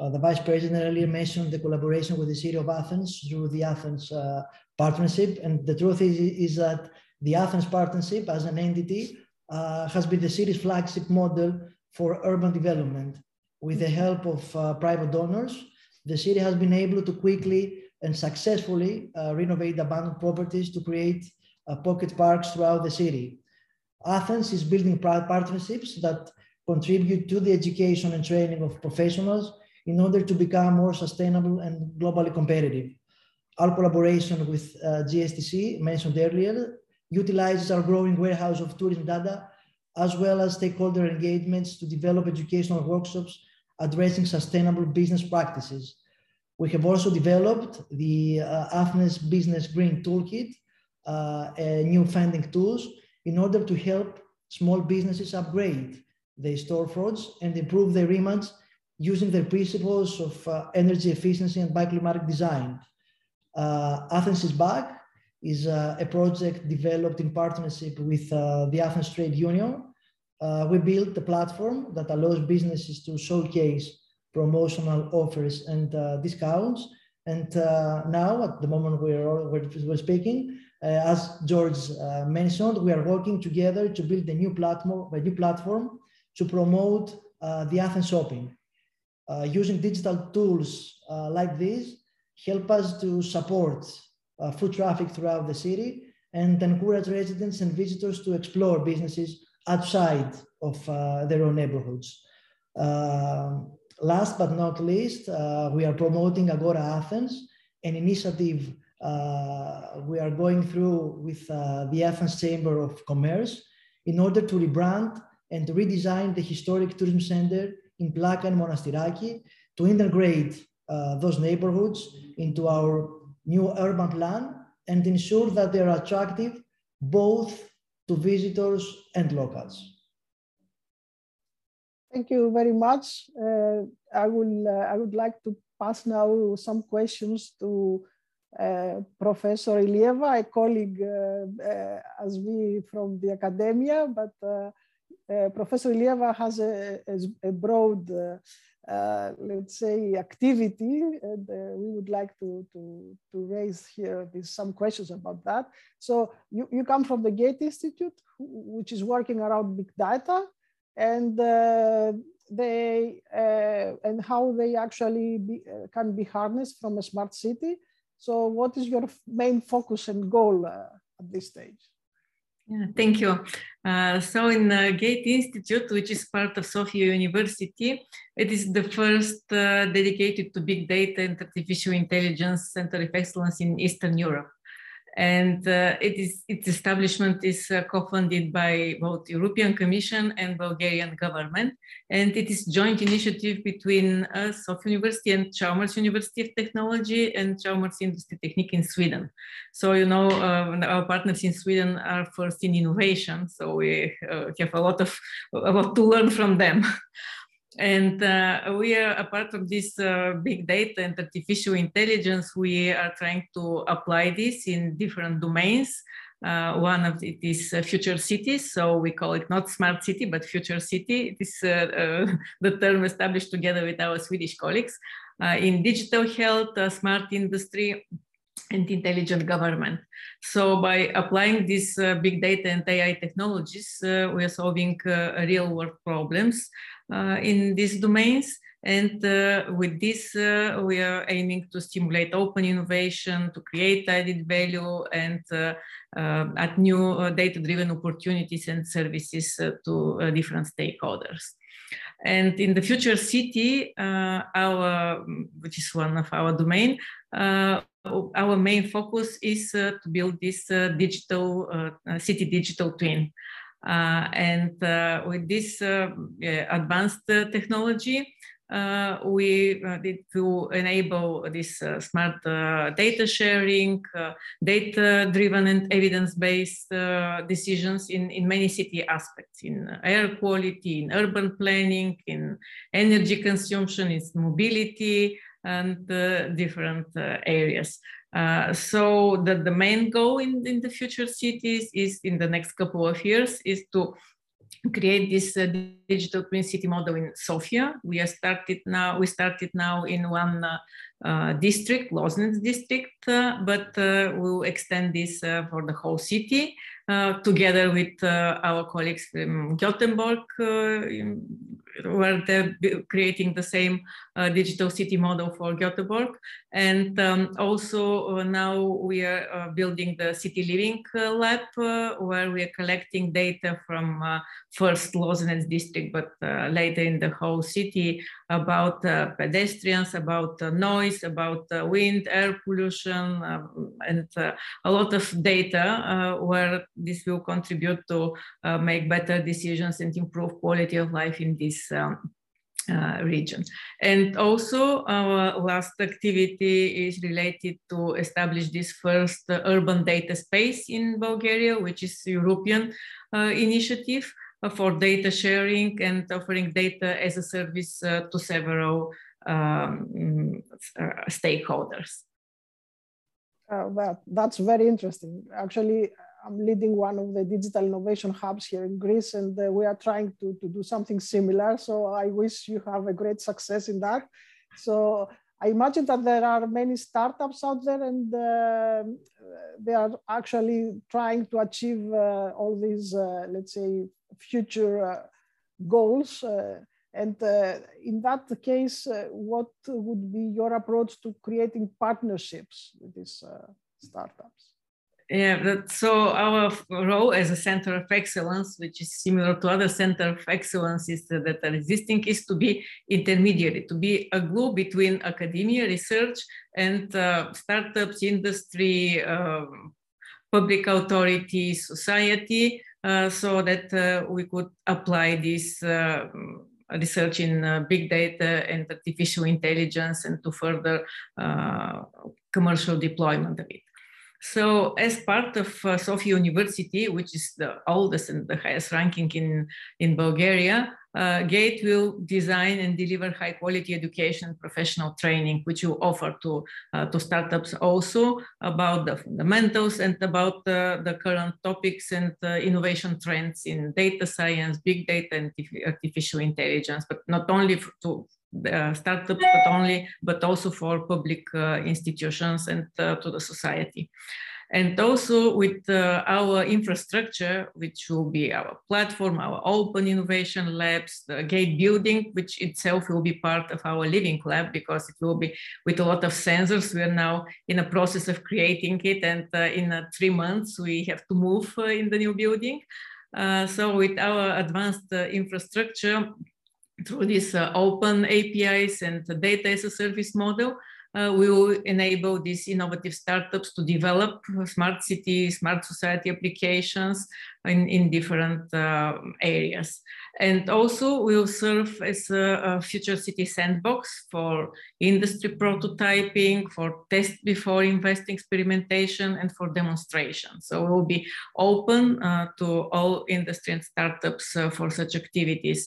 Uh, the Vice President earlier mentioned the collaboration with the City of Athens through the Athens uh, partnership. And the truth is, is that The Athens Partnership as an entity uh, has been the city's flagship model for urban development. With the help of uh, private donors, the city has been able to quickly and successfully uh, renovate abandoned properties to create uh, pocket parks throughout the city. Athens is building partnerships that contribute to the education and training of professionals in order to become more sustainable and globally competitive. Our collaboration with uh, G S T C, mentioned earlier, utilizes our growing warehouse of tourism data, as well as stakeholder engagements to develop educational workshops addressing sustainable business practices. We have also developed the uh, Athens Business Green Toolkit, uh, a new funding tools in order to help small businesses upgrade their storefronts and improve their image using the principles of uh, energy efficiency and bioclimatic design. Uh, Athens is Back is uh, a project developed in partnership with uh, the Athens Trade Union. Uh, we built a platform that allows businesses to showcase promotional offers and uh, discounts. And uh, now, at the moment we're, all, we're, we're speaking, uh, as George uh, mentioned, we are working together to build a new platform, a new platform to promote uh, the Athens shopping. Uh, using digital tools uh, like these help us to support uh, foot traffic throughout the city and encourage residents and visitors to explore businesses outside of uh, their own neighborhoods. Uh, last but not least, uh, we are promoting Agora Athens, an initiative uh, we are going through with uh, the Athens Chamber of Commerce in order to rebrand and redesign the historic tourism center in Plaka and Monastiraki to integrate uh, those neighborhoods into our new urban plan and ensure that they are attractive both to visitors and locals. Thank you very much. Uh, I will. Uh, I would like to pass now some questions to uh, Professor Ilieva, a colleague uh, uh, as we from the academia, but. Uh, Uh, Professor Ilieva has a, a, a broad, uh, uh, let's say, activity, and uh, we would like to, to, to raise here some questions about that. So you, you come from the GATE Institute, which is working around big data, and uh, they uh, and how they actually be, uh, can be harnessed from a smart city. So what is your main focus and goal uh, at this stage? Yeah, thank you. Uh, so in the uh, GATE Institute, which is part of Sofia University, it is the first uh, dedicated to big data and artificial intelligence center of excellence in Eastern Europe. And uh, it is, its establishment is uh, co-funded by both European Commission and Bulgarian government. And it is joint initiative between uh, Sofia University and Chalmers University of Technology and Chalmers Industriteknik in Sweden. So, you know, uh, our partners in Sweden are first in innovation. So we uh, have a lot, of, a lot to learn from them. And uh, we are a part of this uh, big data and artificial intelligence. We are trying to apply this in different domains. Uh, one of it is uh, future cities. So we call it not smart city, but future city. It is uh, uh, the term established together with our Swedish colleagues uh, in digital health, uh, smart industry, and intelligent government. So by applying these uh, big data and A I technologies, uh, we are solving uh, real world problems uh, in these domains. And uh, with this, uh, we are aiming to stimulate open innovation, to create added value, and uh, uh, add new uh, data-driven opportunities and services uh, to uh, different stakeholders. And in the future city, uh, our, which is one of our domain, uh, our main focus is uh, to build this uh, digital uh, city digital twin. Uh, and uh, with this uh, advanced uh, technology, uh, we uh, did to enable this uh, smart uh, data sharing, uh, data-driven and evidence-based uh, decisions in, in many city aspects, in air quality, in urban planning, in energy consumption, in mobility, and uh, different uh, areas. Uh, so that the main goal in, in the future cities is in the next couple of years is to create this uh, digital twin city model in Sofia. We are started now. We started now in one uh, uh, district, Losnitz district, uh, but uh, we'll extend this uh, for the whole city, uh, together with uh, our colleagues from Göteborg, uh, where they're creating the same uh, digital city model for Göteborg. And um, also uh, now we are uh, building the city living uh, lab, uh, where we are collecting data from uh, first Losnitz district, but uh, later in the whole city, about uh, pedestrians, about uh, noise, about uh, wind, air pollution, uh, and uh, a lot of data uh, where this will contribute to uh, make better decisions and improve quality of life in this um, Uh, region. And also our last activity is related to establish this first uh, urban data space in Bulgaria, which is European uh, initiative uh, for data sharing and offering data as a service uh, to several um, uh, stakeholders. Uh, that, that's very interesting. Actually, I'm leading one of the digital innovation hubs here in Greece, and uh, we are trying to, to do something similar. So I wish you have a great success in that. So I imagine that there are many startups out there, and uh, they are actually trying to achieve uh, all these, uh, let's say, future uh, goals. Uh, and uh, in that case, uh, what would be your approach to creating partnerships with these uh, startups? Yeah, that, so our role as a center of excellence, which is similar to other center of excellences that are existing, is to be intermediary, to be a glue between academia, research, and uh, startups, industry, um, public authority, society, uh, so that uh, we could apply this uh, research in uh, big data and artificial intelligence and to further uh, commercial deployment of it. So as part of uh, Sofia University, which is the oldest and the highest ranking in, in Bulgaria, uh, GATE will design and deliver high quality education and professional training, which will offer to, uh, to startups also about the fundamentals and about uh, the current topics and uh, innovation trends in data science, big data and artificial intelligence, but not only for, to Uh, startups, but only, but also for public uh, institutions and uh, to the society. And also with uh, our infrastructure, which will be our platform, our open innovation labs, the GATE building, which itself will be part of our living lab because it will be with a lot of sensors. We are now in a process of creating it, and uh, in uh, three months we have to move uh, in the new building. Uh, so with our advanced uh, infrastructure, through these uh, open A P Is and the data as a service model, uh, we will enable these innovative startups to develop smart city, smart society applications in, in different uh, areas. And also we will serve as a, a future city sandbox for industry prototyping, for test before investing experimentation, and for demonstration. So we will be open uh, to all industry and startups uh, for such activities.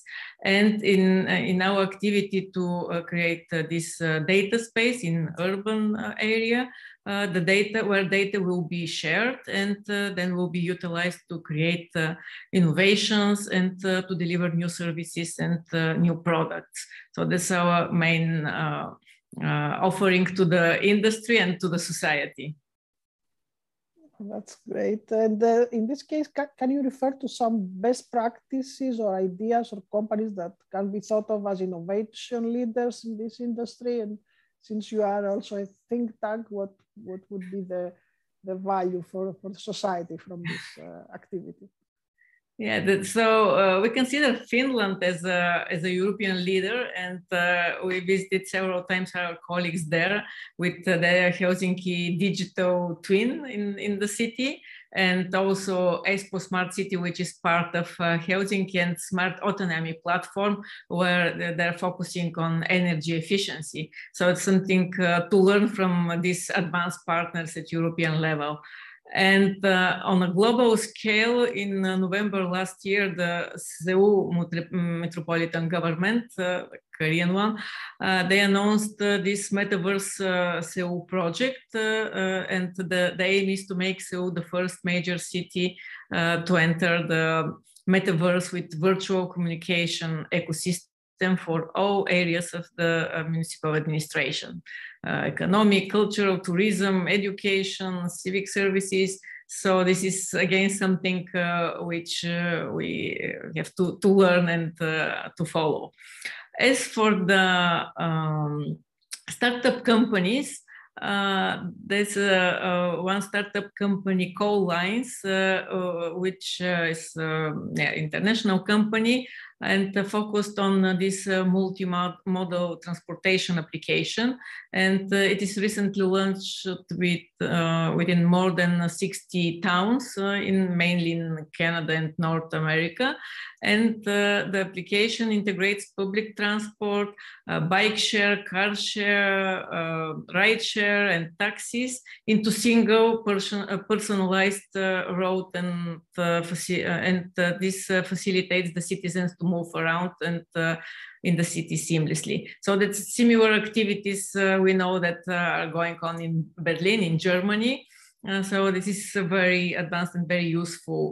And in, uh, in our activity to uh, create uh, this uh, data space in urban uh, area, Uh, the data where data will be shared and uh, then will be utilized to create uh, innovations and uh, to deliver new services and uh, new products. So that's our main uh, uh, offering to the industry and to the society. That's great. And uh, in this case, ca can you refer to some best practices or ideas or companies that can be thought of as innovation leaders in this industry? And since you are also a think tank, what, what would be the, the value for, for the society from this uh, activity? Yeah, that, so uh, we consider Finland as a, as a European leader, and uh, we visited several times our colleagues there with uh, their Helsinki digital twin in, in the city, and also Espoo Smart City, which is part of uh, Helsinki, and Smart Autonomy platform, where they're focusing on energy efficiency. So it's something uh, to learn from these advanced partners at European level. And uh, on a global scale, in uh, November last year, the Seoul Metropolitan Government, uh, Korean one, uh, they announced uh, this Metaverse uh, Seoul project, uh, uh, and the, the aim is to make Seoul the first major city uh, to enter the Metaverse with virtual communication ecosystem system for all areas of the uh, municipal administration, uh, economic, cultural, tourism, education, civic services. So this is again something uh, which uh, we have to, to learn and uh, to follow. As for the um, startup companies, Uh, there's uh, uh, one startup company, Call Lines, uh, uh, which uh, is an uh, yeah, international company and uh, focused on uh, this uh, multimodal transportation application. And uh, it is recently launched with, uh, within more than sixty towns, uh, in mainly in Canada and North America. And uh, the application integrates public transport, uh, bike share, car share, uh, ride share, and taxis into single person, uh, personalized uh, road. And, uh, and uh, this uh, facilitates the citizens to move around and uh, in the city seamlessly. So that's similar activities uh, we know that uh, are going on in Berlin, in Germany. Uh, so this is a very advanced and very useful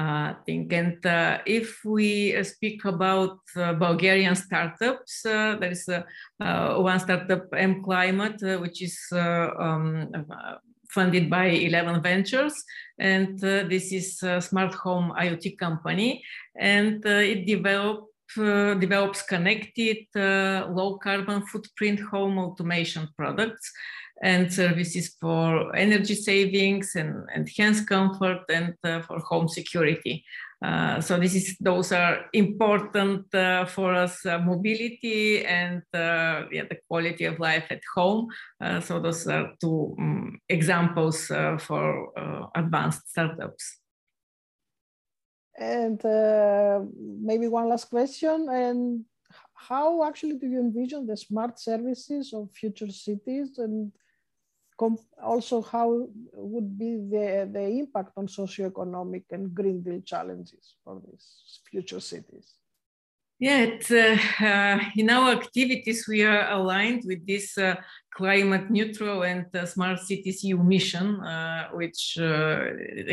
uh, thing. And uh, if we uh, speak about uh, Bulgarian startups, uh, there is uh, uh, one startup, M Climate, uh, which is uh, um, uh, funded by eleven Ventures, and uh, this is a smart home IoT company, and uh, it develop, uh, develops connected, uh, low carbon footprint home automation products and services for energy savings and enhanced comfort and uh, for home security. Uh, so this is, those are important uh, for us, uh, mobility and uh, yeah, the quality of life at home. Uh, so those are two um, examples uh, for uh, advanced startups. And uh, maybe one last question. And how actually do you envision the smart services of future cities, and also how would be the, the impact on socioeconomic and Green Deal challenges for these future cities? Yeah, it's, uh, uh, in our activities, we are aligned with this uh, climate neutral and uh, smart cities E U mission, uh, which uh,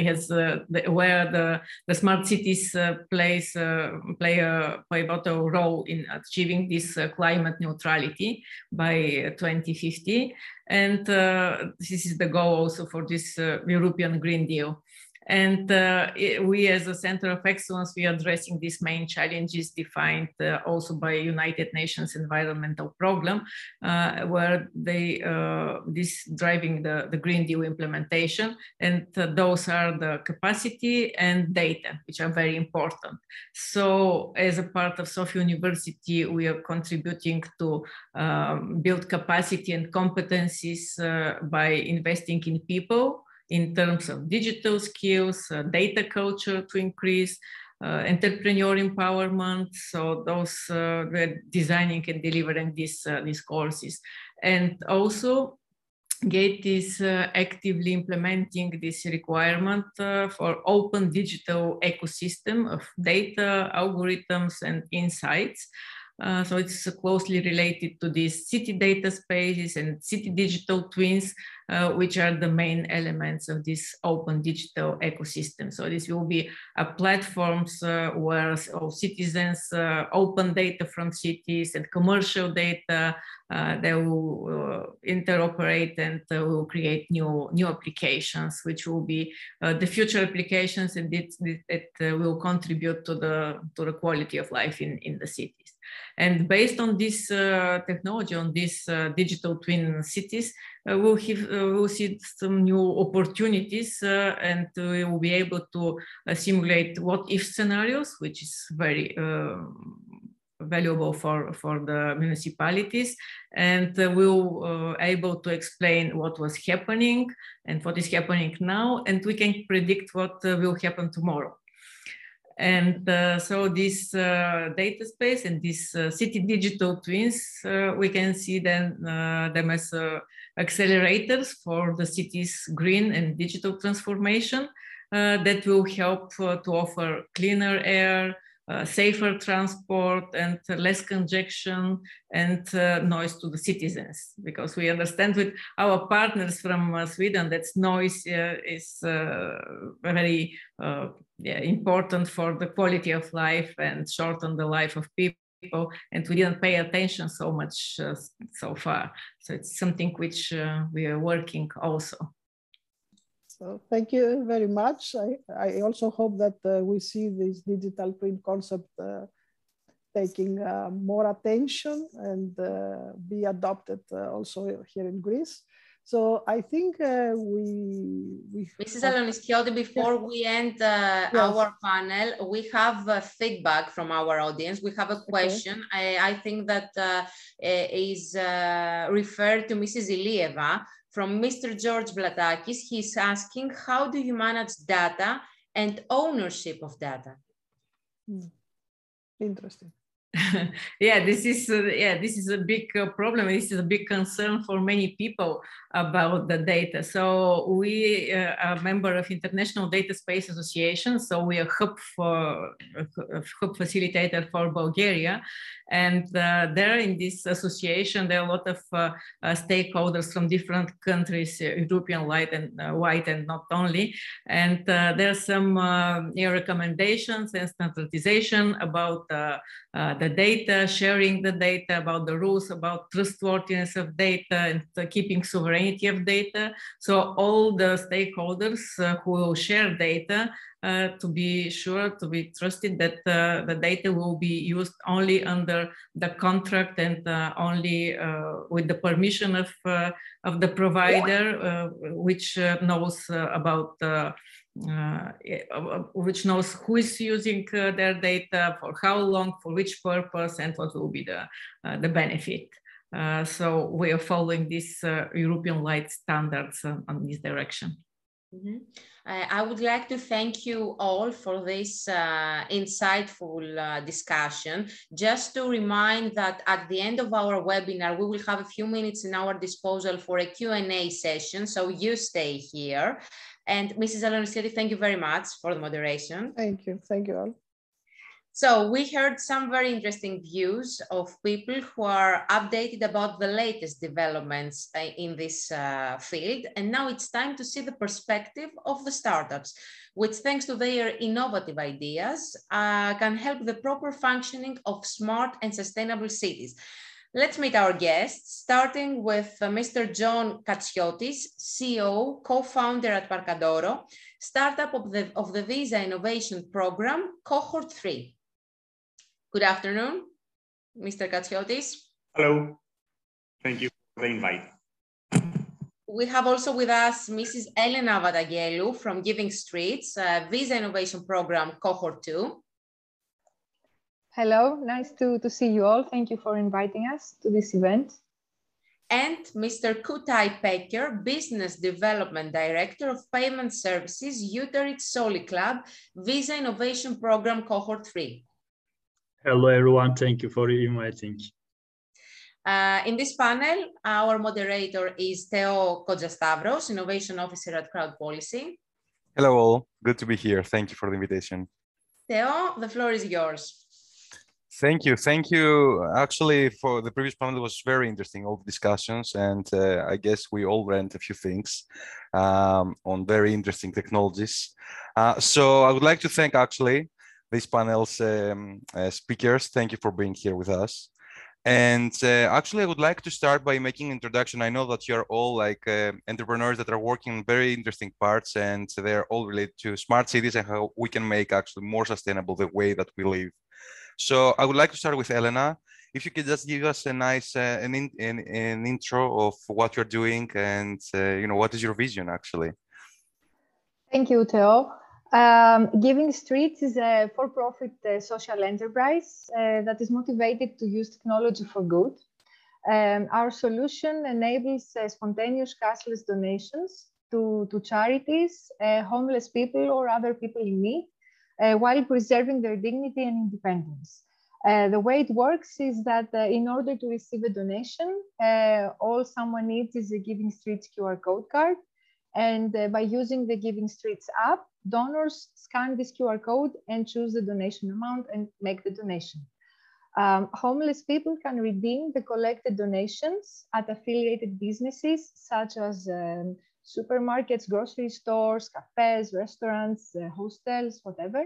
has uh, the, where the, the smart cities uh, plays, uh, play a pivotal role in achieving this uh, climate neutrality by twenty fifty. And uh, this is the goal also for this uh, European Green Deal. And uh, we, as a Center of Excellence, we are addressing these main challenges defined uh, also by United Nations Environmental Program, uh, where they uh, this driving the, the Green Deal implementation. And uh, those are the capacity and data, which are very important. So as a part of Sofia University, we are contributing to um, build capacity and competencies uh, by investing in people, in terms of digital skills, uh, data culture to increase, uh, entrepreneur empowerment. So those, uh, we're designing and delivering these, uh, these courses. And also GATE is uh, actively implementing this requirement uh, for open digital ecosystem of data, algorithms, and insights. Uh, so it's closely related to these city data spaces and city digital twins, uh, which are the main elements of this open digital ecosystem. So this will be a platforms uh, where all citizens, uh, open data from cities and commercial data, uh, they will uh, interoperate and uh, will create new, new applications, which will be uh, the future applications, and it, it, it uh, will contribute to the, to the quality of life in, in the cities. And based on this uh, technology, on these uh, digital twin cities, uh, we'll, have, uh, we'll see some new opportunities, uh, and we will be able to uh, simulate what-if scenarios, which is very uh, valuable for, for the municipalities. And uh, we'll uh, able to explain what was happening and what is happening now, and we can predict what uh, will happen tomorrow. And uh, so this uh, data space and these uh, city digital twins, uh, we can see then, uh, them as uh, accelerators for the city's green and digital transformation uh, that will help uh, to offer cleaner air, uh, safer transport, and less congestion and uh, noise to the citizens. Because we understand with our partners from uh, Sweden that noise uh, is uh, very uh, yeah, important for the quality of life and shorten the life of people. people, and we didn't pay attention so much uh, so far. So it's something which uh, we are working also. So thank you very much. I, I also hope that uh, we see this digital print concept uh, taking uh, more attention and uh, be adopted uh, also here in Greece. So I think uh, we, we... Missus Aloniskiodi, before yes. we end uh, yes. our panel, we have uh, feedback from our audience. We have a question, okay. I, I think that uh, is uh, referred to Missus Ilieva from Mister George Blatakis. He's asking, how do you manage data and ownership of data? Mm. Interesting. yeah, this is uh, yeah, this is a big uh, problem. This is a big concern for many people about the data. So we uh, are a member of International Data Space Association. So we are hub for uh, hub facilitator for Bulgaria, and uh, there in this association there are a lot of uh, uh, stakeholders from different countries, uh, European light and uh, white, and not only. And uh, there are some uh, recommendations and standardization about uh, uh, the data, sharing the data, about the rules, about trustworthiness of data, and uh, keeping sovereignty of data. So all the stakeholders uh, who will share data uh, to be sure, to be trusted that uh, the data will be used only under the contract and uh, only uh, with the permission of, uh, of the provider, uh, which uh, knows uh, about uh, Uh, which knows who is using uh, their data, for how long, for which purpose, and what will be the, uh, the benefit. Uh, so we are following this uh, European light standards uh, on this direction. Mm-hmm. I would like to thank you all for this uh, insightful uh, discussion. Just to remind that at the end of our webinar, we will have a few minutes in our disposal for a Q and A session, so you stay here. And Missus Aloniskiodi, thank you very much for the moderation. Thank you. Thank you all. So we heard some very interesting views of people who are updated about the latest developments in this uh, field. And now it's time to see the perspective of the startups, which thanks to their innovative ideas uh, can help the proper functioning of smart and sustainable cities. Let's meet our guests, starting with uh, Mister John Katsiotis, C E O, co-founder at Parcadoro, startup of the, of the Visa Innovation Program, Cohort three. Good afternoon, Mister Katsiotis. Hello. Thank you for the invite. We have also with us Missus Elena Vatagelou from Giving Streets, uh, Visa Innovation Program, Cohort two. Hello, nice to, to see you all. Thank you for inviting us to this event. And Mister Kutai Peker, Business Development Director of Payment Services, Uterit Soli Club, Visa Innovation Program Cohort three. Hello everyone, thank you for inviting. Uh, in this panel, our moderator is Theo Kodjastavros, Innovation Officer at Crowd Policy. Hello all, good to be here. Thank you for the invitation. Theo, the floor is yours. Thank you. Thank you. Actually, for the previous panel, it was very interesting, all the discussions. And uh, I guess we all learned a few things um, on very interesting technologies. Uh, so I would like to thank, actually, this panel's um, uh, speakers. Thank you for being here with us. And uh, actually, I would like to start by making an introduction. I know that you're all like uh, entrepreneurs that are working on very interesting parts, and they're all related to smart cities and how we can make actually more sustainable the way that we live. So I would like to start with Elena. If you could just give us a nice uh, an, in, an, an intro of what you're doing and uh, you know, what is your vision actually? Thank you, Theo. Um, Giving Streets is a for-profit uh, social enterprise uh, that is motivated to use technology for good. Um, our solution enables uh, spontaneous cashless donations to, to charities, uh, homeless people or other people in need, Uh, while preserving their dignity and independence. Uh, the way it works is that uh, in order to receive a donation, uh, all someone needs is a Giving Streets Q R code card. And uh, by using the Giving Streets app, donors scan this Q R code and choose the donation amount and make the donation. Um, homeless people can redeem the collected donations at affiliated businesses such as um, supermarkets, grocery stores, cafes, restaurants, uh, hostels, whatever.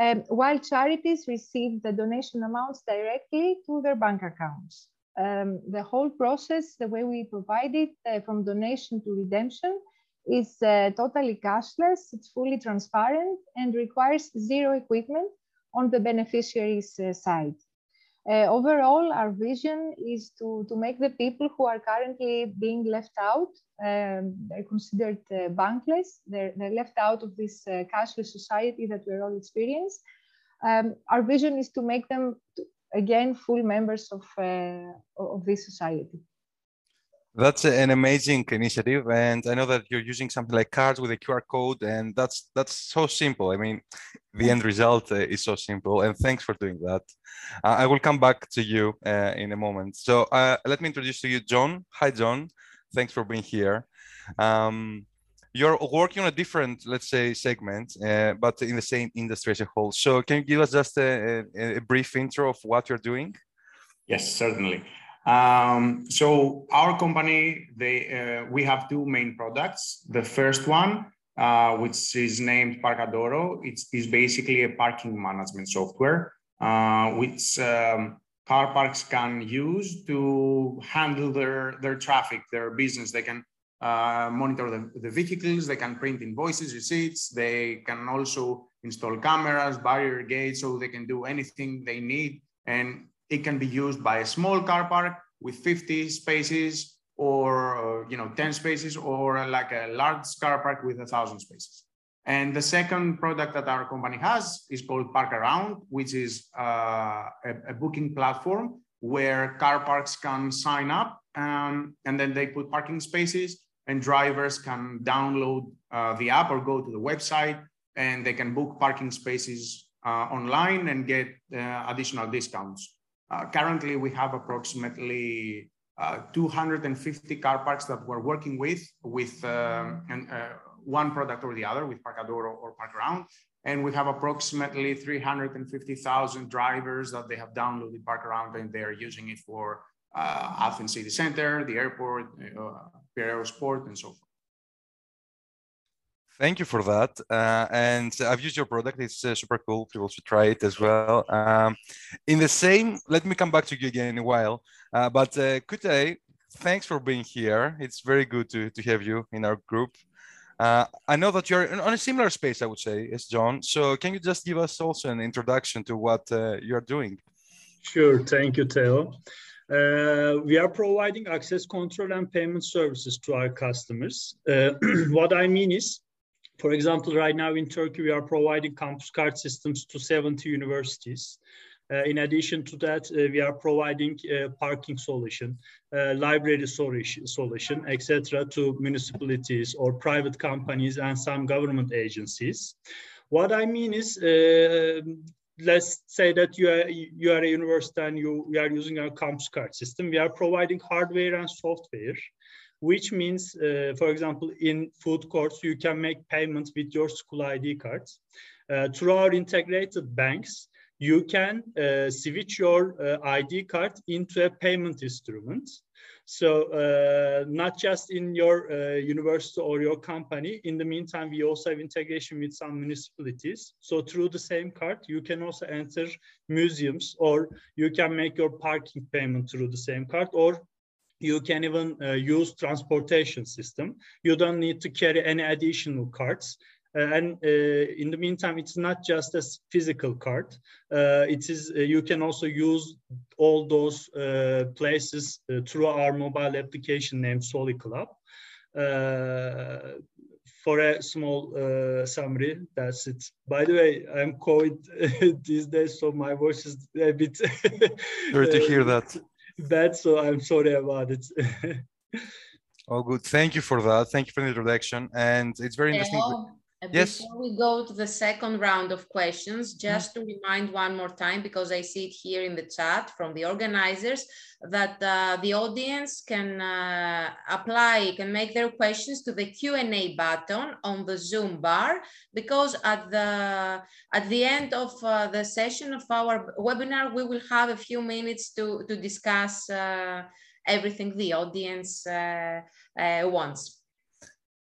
um, while charities receive the donation amounts directly to their bank accounts. Um, the whole process, the way we provide it, uh, from donation to redemption, is uh, totally cashless, it's fully transparent, and requires zero equipment on the beneficiary's uh, side. Uh, overall, our vision is to, to make the people who are currently being left out, um, they're considered uh, bankless, they're, they're left out of this uh, cashless society that we're all experiencing. Um, our vision is to make them, again, full members of, uh, of this society. That's an amazing initiative, and I know that you're using something like cards with a Q R code, and that's that's so simple. I mean, the end result is so simple, and thanks for doing that. Uh, I will come back to you uh, in a moment. So uh, let me introduce to you John. Hi, John. Thanks for being here. Um, you're working on a different, let's say, segment, uh, but in the same industry as a whole. So can you give us just a, a, a brief intro of what you're doing? Yes, certainly. Um, so our company, they, uh, we have two main products. The first one, uh, which is named Parcadoro, it's, is basically a parking management software, uh, which um, car parks can use to handle their, their traffic, their business. They can uh, monitor the, the vehicles, they can print invoices, receipts, they can also install cameras, barrier gates, so they can do anything they need. And it can be used by a small car park with fifty spaces, or you know, ten spaces, or like a large car park with a thousand spaces. And the second product that our company has is called Parkaround, which is uh, a, a booking platform where car parks can sign up, um, and then they put parking spaces, and drivers can download uh, the app or go to the website, and they can book parking spaces uh, online and get uh, additional discounts. Uh, currently, we have approximately uh, two hundred fifty car parks that we're working with, with uh, and, uh, one product or the other, with Parcadoro or Parkaround. And we have approximately three hundred fifty thousand drivers that they have downloaded Parkaround, and they're using it for uh, Athens City Center, the airport, uh, Aerosport, and so forth. Thank you for that. Uh, and I've used your product. It's uh, super cool. People should try it as well. Um, in the same, let me come back to you again in a while. Uh, but uh, Kutay, thanks for being here. It's very good to, to have you in our group. Uh, I know that you're on a similar space, I would say, as John. So can you just give us also an introduction to what uh, you're doing? Sure. Thank you, Theo. Uh, we are providing access control and payment services to our customers. Uh, what I mean is, for example, right now in Turkey, we are providing campus card systems to seventy universities. Uh, in addition to that, uh, we are providing uh, parking solution, uh, library solution, et cetera to municipalities or private companies and some government agencies. What I mean is, uh, let's say that you are, you are a university and you, you are using our campus card system. We are providing hardware and software, which means, uh, for example, in food courts, you can make payments with your school I D cards. Uh, through our integrated banks, you can uh, switch your uh, I D card into a payment instrument. So uh, not just in your uh, university or your company. In the meantime, we also have integration with some municipalities. So through the same card, you can also enter museums, or you can make your parking payment through the same card, or you can even uh, use transportation system. You don't need to carry any additional cards. Uh, and uh, in the meantime, it's not just a physical card. Uh, it is, uh, you can also use all those uh, places uh, through our mobile application named SoliClub. Uh, for a small uh, summary, that's it. By the way, I'm cold these days, so my voice is a bit... Sorry to hear that. That's so I'm sorry about it. Oh, good. Thank you for that. Thank you for the introduction. And it's very interesting. Hello. Yes. Before we go to the second round of questions, just mm-hmm. to remind one more time, because I see it here in the chat from the organizers, that uh, the audience can uh, apply, can make their questions to the Q and A button on the Zoom bar, because at the, at the end of uh, the session of our webinar, we will have a few minutes to, to discuss uh, everything the audience uh, uh, wants.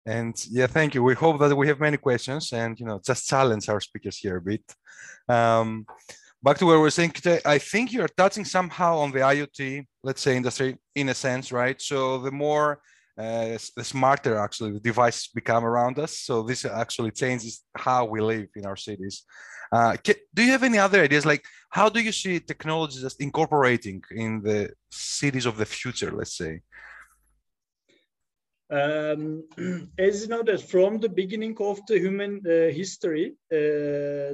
And yeah, thank you. We hope that we have many questions and, you know, just challenge our speakers here a bit. Um, back to where we're saying, I think you're touching somehow on the IoT, let's say, industry in a sense, right? So the more, uh, the smarter actually the devices become around us. So this actually changes how we live in our cities. Uh, can, do you have any other ideas? Like, how do you see technology just incorporating in the cities of the future, let's say? Um, as you know, that from the beginning of the human uh, history, uh,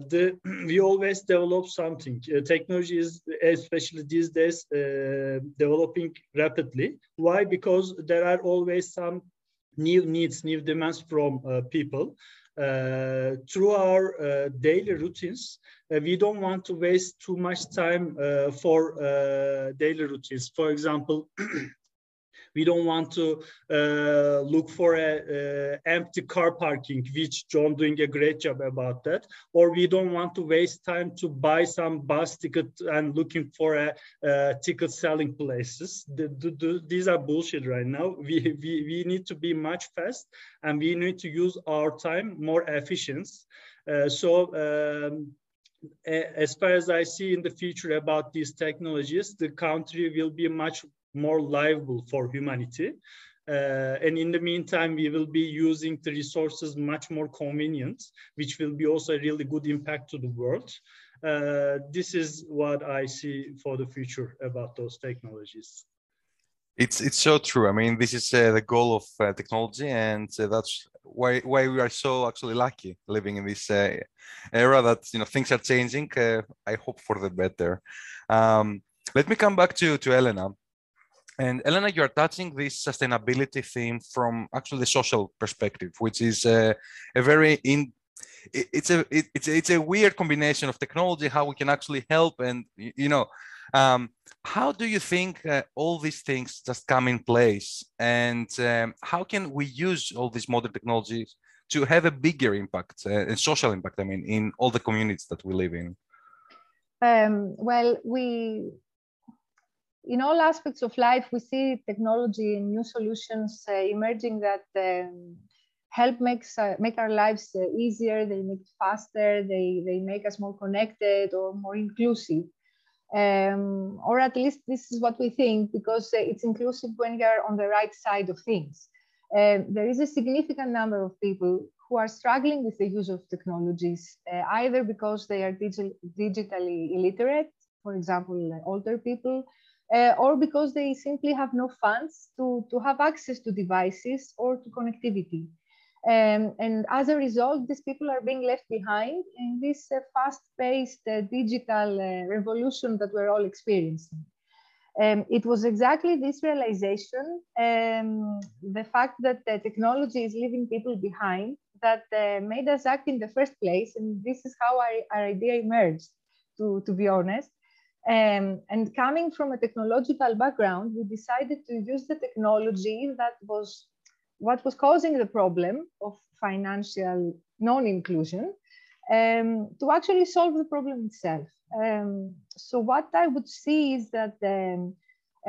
the, we always develop something. Uh, technology is, especially these days, uh, developing rapidly. Why? Because there are always some new needs, new demands from uh, people. Uh, through our uh, daily routines, uh, we don't want to waste too much time uh, for uh, daily routines. For example, we don't want to uh, look for a uh, empty car parking, which John doing a great job about that. Or we don't want to waste time to buy some bus ticket and looking for a uh, ticket selling places. The, the, the, these are bullshit right now. We, we, we need to be much fast and we need to use our time more efficient. Uh, so, um, as far as I see in the future about these technologies, the country will be much more liable for humanity. Uh, and in the meantime, we will be using the resources much more convenient, which will be also a really good impact to the world. Uh, this is what I see for the future about those technologies. It's, it's so true. I mean, this is uh, the goal of uh, technology, and uh, that's why, why we are so actually lucky living in this uh, era that, you know, things are changing, uh, I hope for the better. Um, let me come back to, to Elena. And Elena, you're touching this sustainability theme from actually the social perspective, which is a, a very, in, it, it's, a, it, it's, a, it's a weird combination of technology, how we can actually help. And, you know, um, how do you think uh, all these things just come in place? And um, how can we use all these modern technologies to have a bigger impact, uh, and social impact, I mean, in all the communities that we live in? Um, well, we... In all aspects of life, we see technology and new solutions uh, emerging that um, help makes, uh, make our lives uh, easier, they make it faster, they, they make us more connected or more inclusive. Um, or at least this is what we think, because uh, it's inclusive when you're on the right side of things. Uh, there is a significant number of people who are struggling with the use of technologies, uh, either because they are digital, digitally illiterate, for example, uh, older people, Uh, or because they simply have no funds to, to have access to devices or to connectivity. Um, and as a result, these people are being left behind in this uh, fast-paced uh, digital uh, revolution that we're all experiencing. Um, it was exactly this realization, um, the fact that uh, technology is leaving people behind, that uh, made us act in the first place. And this is how our, our idea emerged, to, to be honest. Um, and coming from a technological background, we decided to use the technology that was what was causing the problem of financial non-inclusion um, to actually solve the problem itself. Um, so what I would see is that um,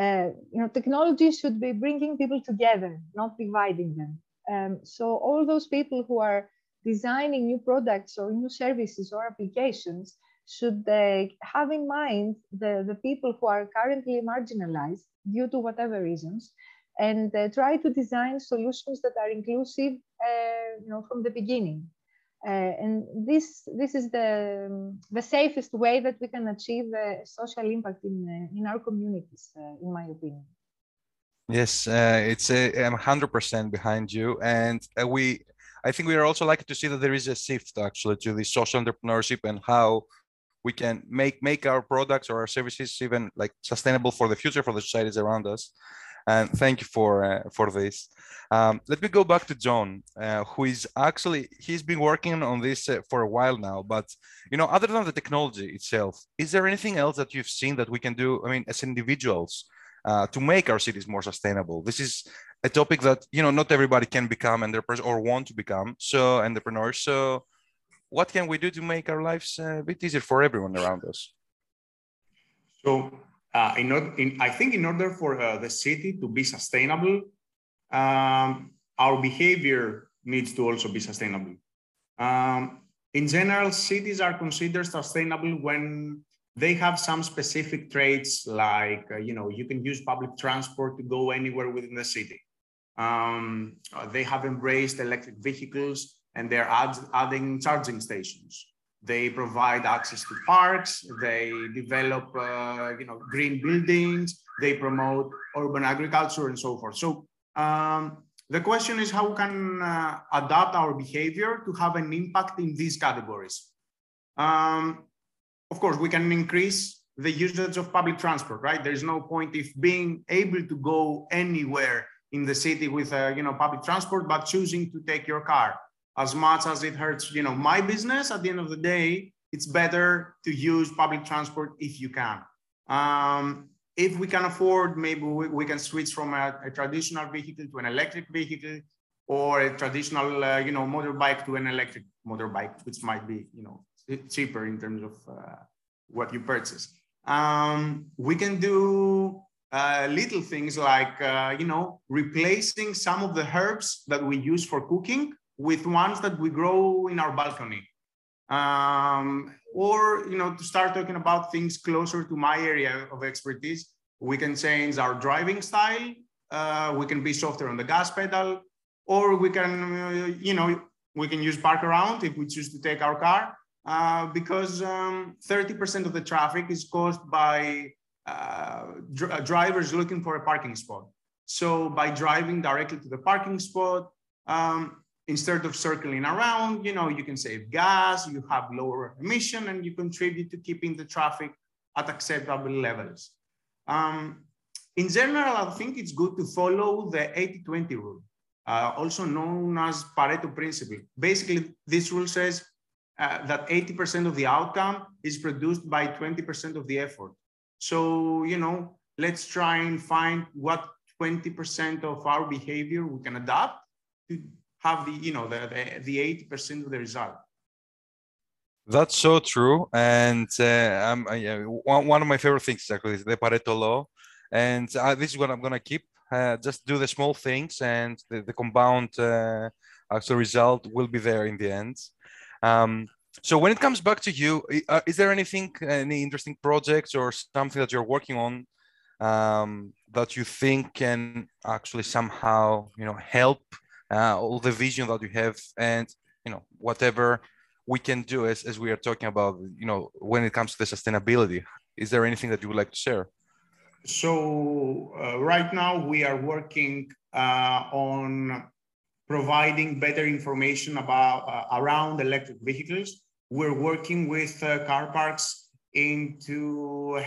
uh, you know, technology should be bringing people together, not dividing them. Um, so all those people who are designing new products or new services or applications should they have in mind the, the people who are currently marginalized due to whatever reasons, and uh, try to design solutions that are inclusive uh, you know, from the beginning. Uh, and this, this is the, um, the safest way that we can achieve uh, social impact in, uh, in our communities, uh, in my opinion. Yes, uh, it's a, I'm one hundred percent behind you. And uh, we, I think we are also likely to see that there is a shift actually to the social entrepreneurship and how we can make make our products or our services even like sustainable for the future, for the societies around us. And thank you for uh, for this. Um, let me go back to John, uh, who is actually, he's been working on this uh, for a while now, but, you know, other than the technology itself, is there anything else that you've seen that we can do, I mean, as individuals uh, to make our cities more sustainable? This is a topic that, you know, not everybody can become entrepreneurs or want to become so entrepreneurs. So what can we do to make our lives a bit easier for everyone around us? So uh, in, in, I think in order for uh, the city to be sustainable, um, our behavior needs to also be sustainable. Um, in general, cities are considered sustainable when they have some specific traits, like, uh, you know, you can use public transport to go anywhere within the city. Um, they have embraced electric vehicles and they're add, adding charging stations. They provide access to parks, they develop uh, you know, green buildings, they promote urban agriculture and so forth. So um, the question is how we can uh, adapt our behavior to have an impact in these categories. Um, of course, we can increase the usage of public transport, right? There's no point if being able to go anywhere in the city with uh, you know, public transport, but choosing to take your car. As much as it hurts, you know, my business, at the end of the day, it's better to use public transport if you can. Um, if we can afford, maybe we, we can switch from a, a traditional vehicle to an electric vehicle, or a traditional, uh, you know, motorbike to an electric motorbike, which might be, you know, cheaper in terms of uh, what you purchase. Um, we can do uh, little things like, uh, you know, replacing some of the herbs that we use for cooking with ones that we grow in our balcony. Um, or, you know, to start talking about things closer to my area of expertise, we can change our driving style, uh, we can be softer on the gas pedal, or we can, uh, you know, we can use Parkaround if we choose to take our car, uh, because um, thirty percent of the traffic is caused by uh, dr- drivers looking for a parking spot. So by driving directly to the parking spot, um, instead of circling around, you know, you can save gas, you have lower emission, and you contribute to keeping the traffic at acceptable levels. Um, in general, I think it's good to follow the eighty twenty rule, uh, also known as Pareto principle. Basically, this rule says uh, that eighty percent of the outcome is produced by twenty percent of the effort. So, you know, let's try and find what twenty percent of our behavior we can adapt to have the, you know, the, the, the eighty percent of the result. That's so true. And uh, I'm, I, one, one of my favorite things is actually the Pareto law. And uh, this is what I'm going to keep. Uh, just do the small things and the, the compound uh, actual result will be there in the end. Um, so when it comes back to you, uh, is there anything, any interesting projects or something that you're working on um, that you think can actually somehow, you know, help Uh, all the vision that you have, and you know, whatever we can do as, as we are talking about, you know, when it comes to the sustainability? Is there anything that you would like to share? So uh, right now we are working uh, on providing better information about uh, around electric vehicles. We're working with uh, car parks into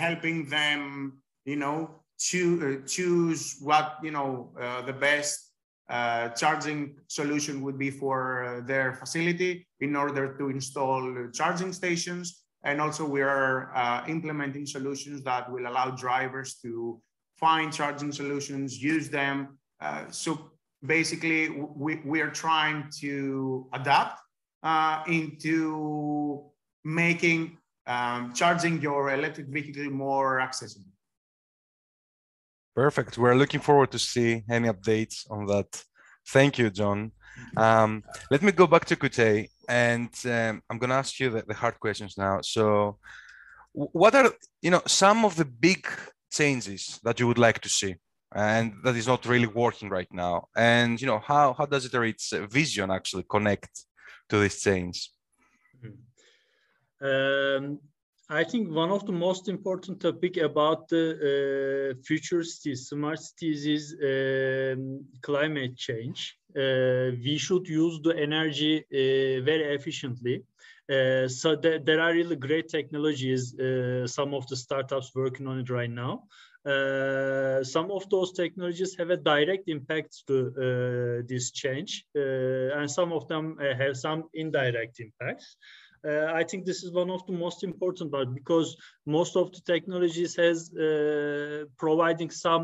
helping them, you know, to uh, choose what, you know, uh, the best Uh, charging solution would be for uh, their facility in order to install charging stations. And also we are uh, implementing solutions that will allow drivers to find charging solutions, use them. Uh, so basically we, we are trying to adapt uh, into making um, charging your electric vehicle more accessible. Perfect. We're looking forward to see any updates on that. Thank you, John. Um, let me go back to Kutay, and um, I'm going to ask you the, the hard questions now. So what are, you know, some of the big changes that you would like to see and that is not really working right now? And, you know, how, how does it or its vision actually connect to this change? Um... I think one of the most important topic about the uh, future cities, smart cities, is um, climate change. Uh, we should use the energy uh, very efficiently. Uh, so th- there are really great technologies, uh, some of the startups working on it right now. Uh, some of those technologies have a direct impact to uh, this change, uh, and some of them uh, have some indirect impacts. Uh, I think this is one of the most important parts, because most of the technologies has uh, providing some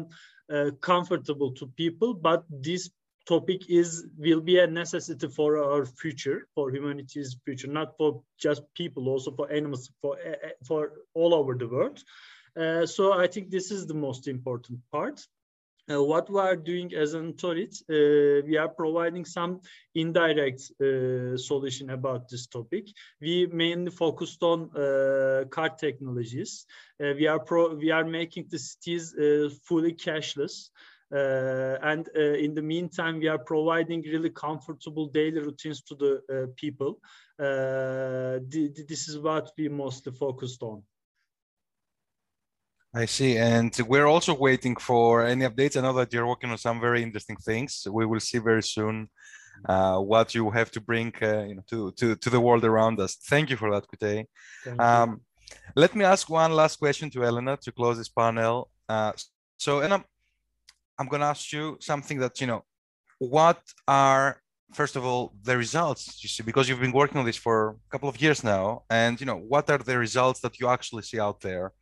uh, comfortable to people, but this topic is will be a necessity for our future, for humanity's future, not for just people, also for animals, for for all over the world. Uh, so I think this is the most important part. Uh, what we are doing as an authority, uh, we are providing some indirect uh, solution about this topic. We mainly focused on uh, card technologies. Uh, we are pro we are making the cities uh, fully cashless. Uh, and uh, in the meantime, we are providing really comfortable daily routines to the uh, people. Uh, th this is what we mostly focused on. I see. And we're also waiting for any updates. I know that you're working on some very interesting things. We will see very soon uh, what you have to bring uh, you know, to, to, to the world around us. Thank you for that, Kutay. Um, let me ask one last question to Elena to close this panel. Uh, so, Elena, I'm going to ask you something that, you know, what are, first of all, the results you see? Because you've been working on this for a couple of years now. And, you know, what are the results that you actually see out there?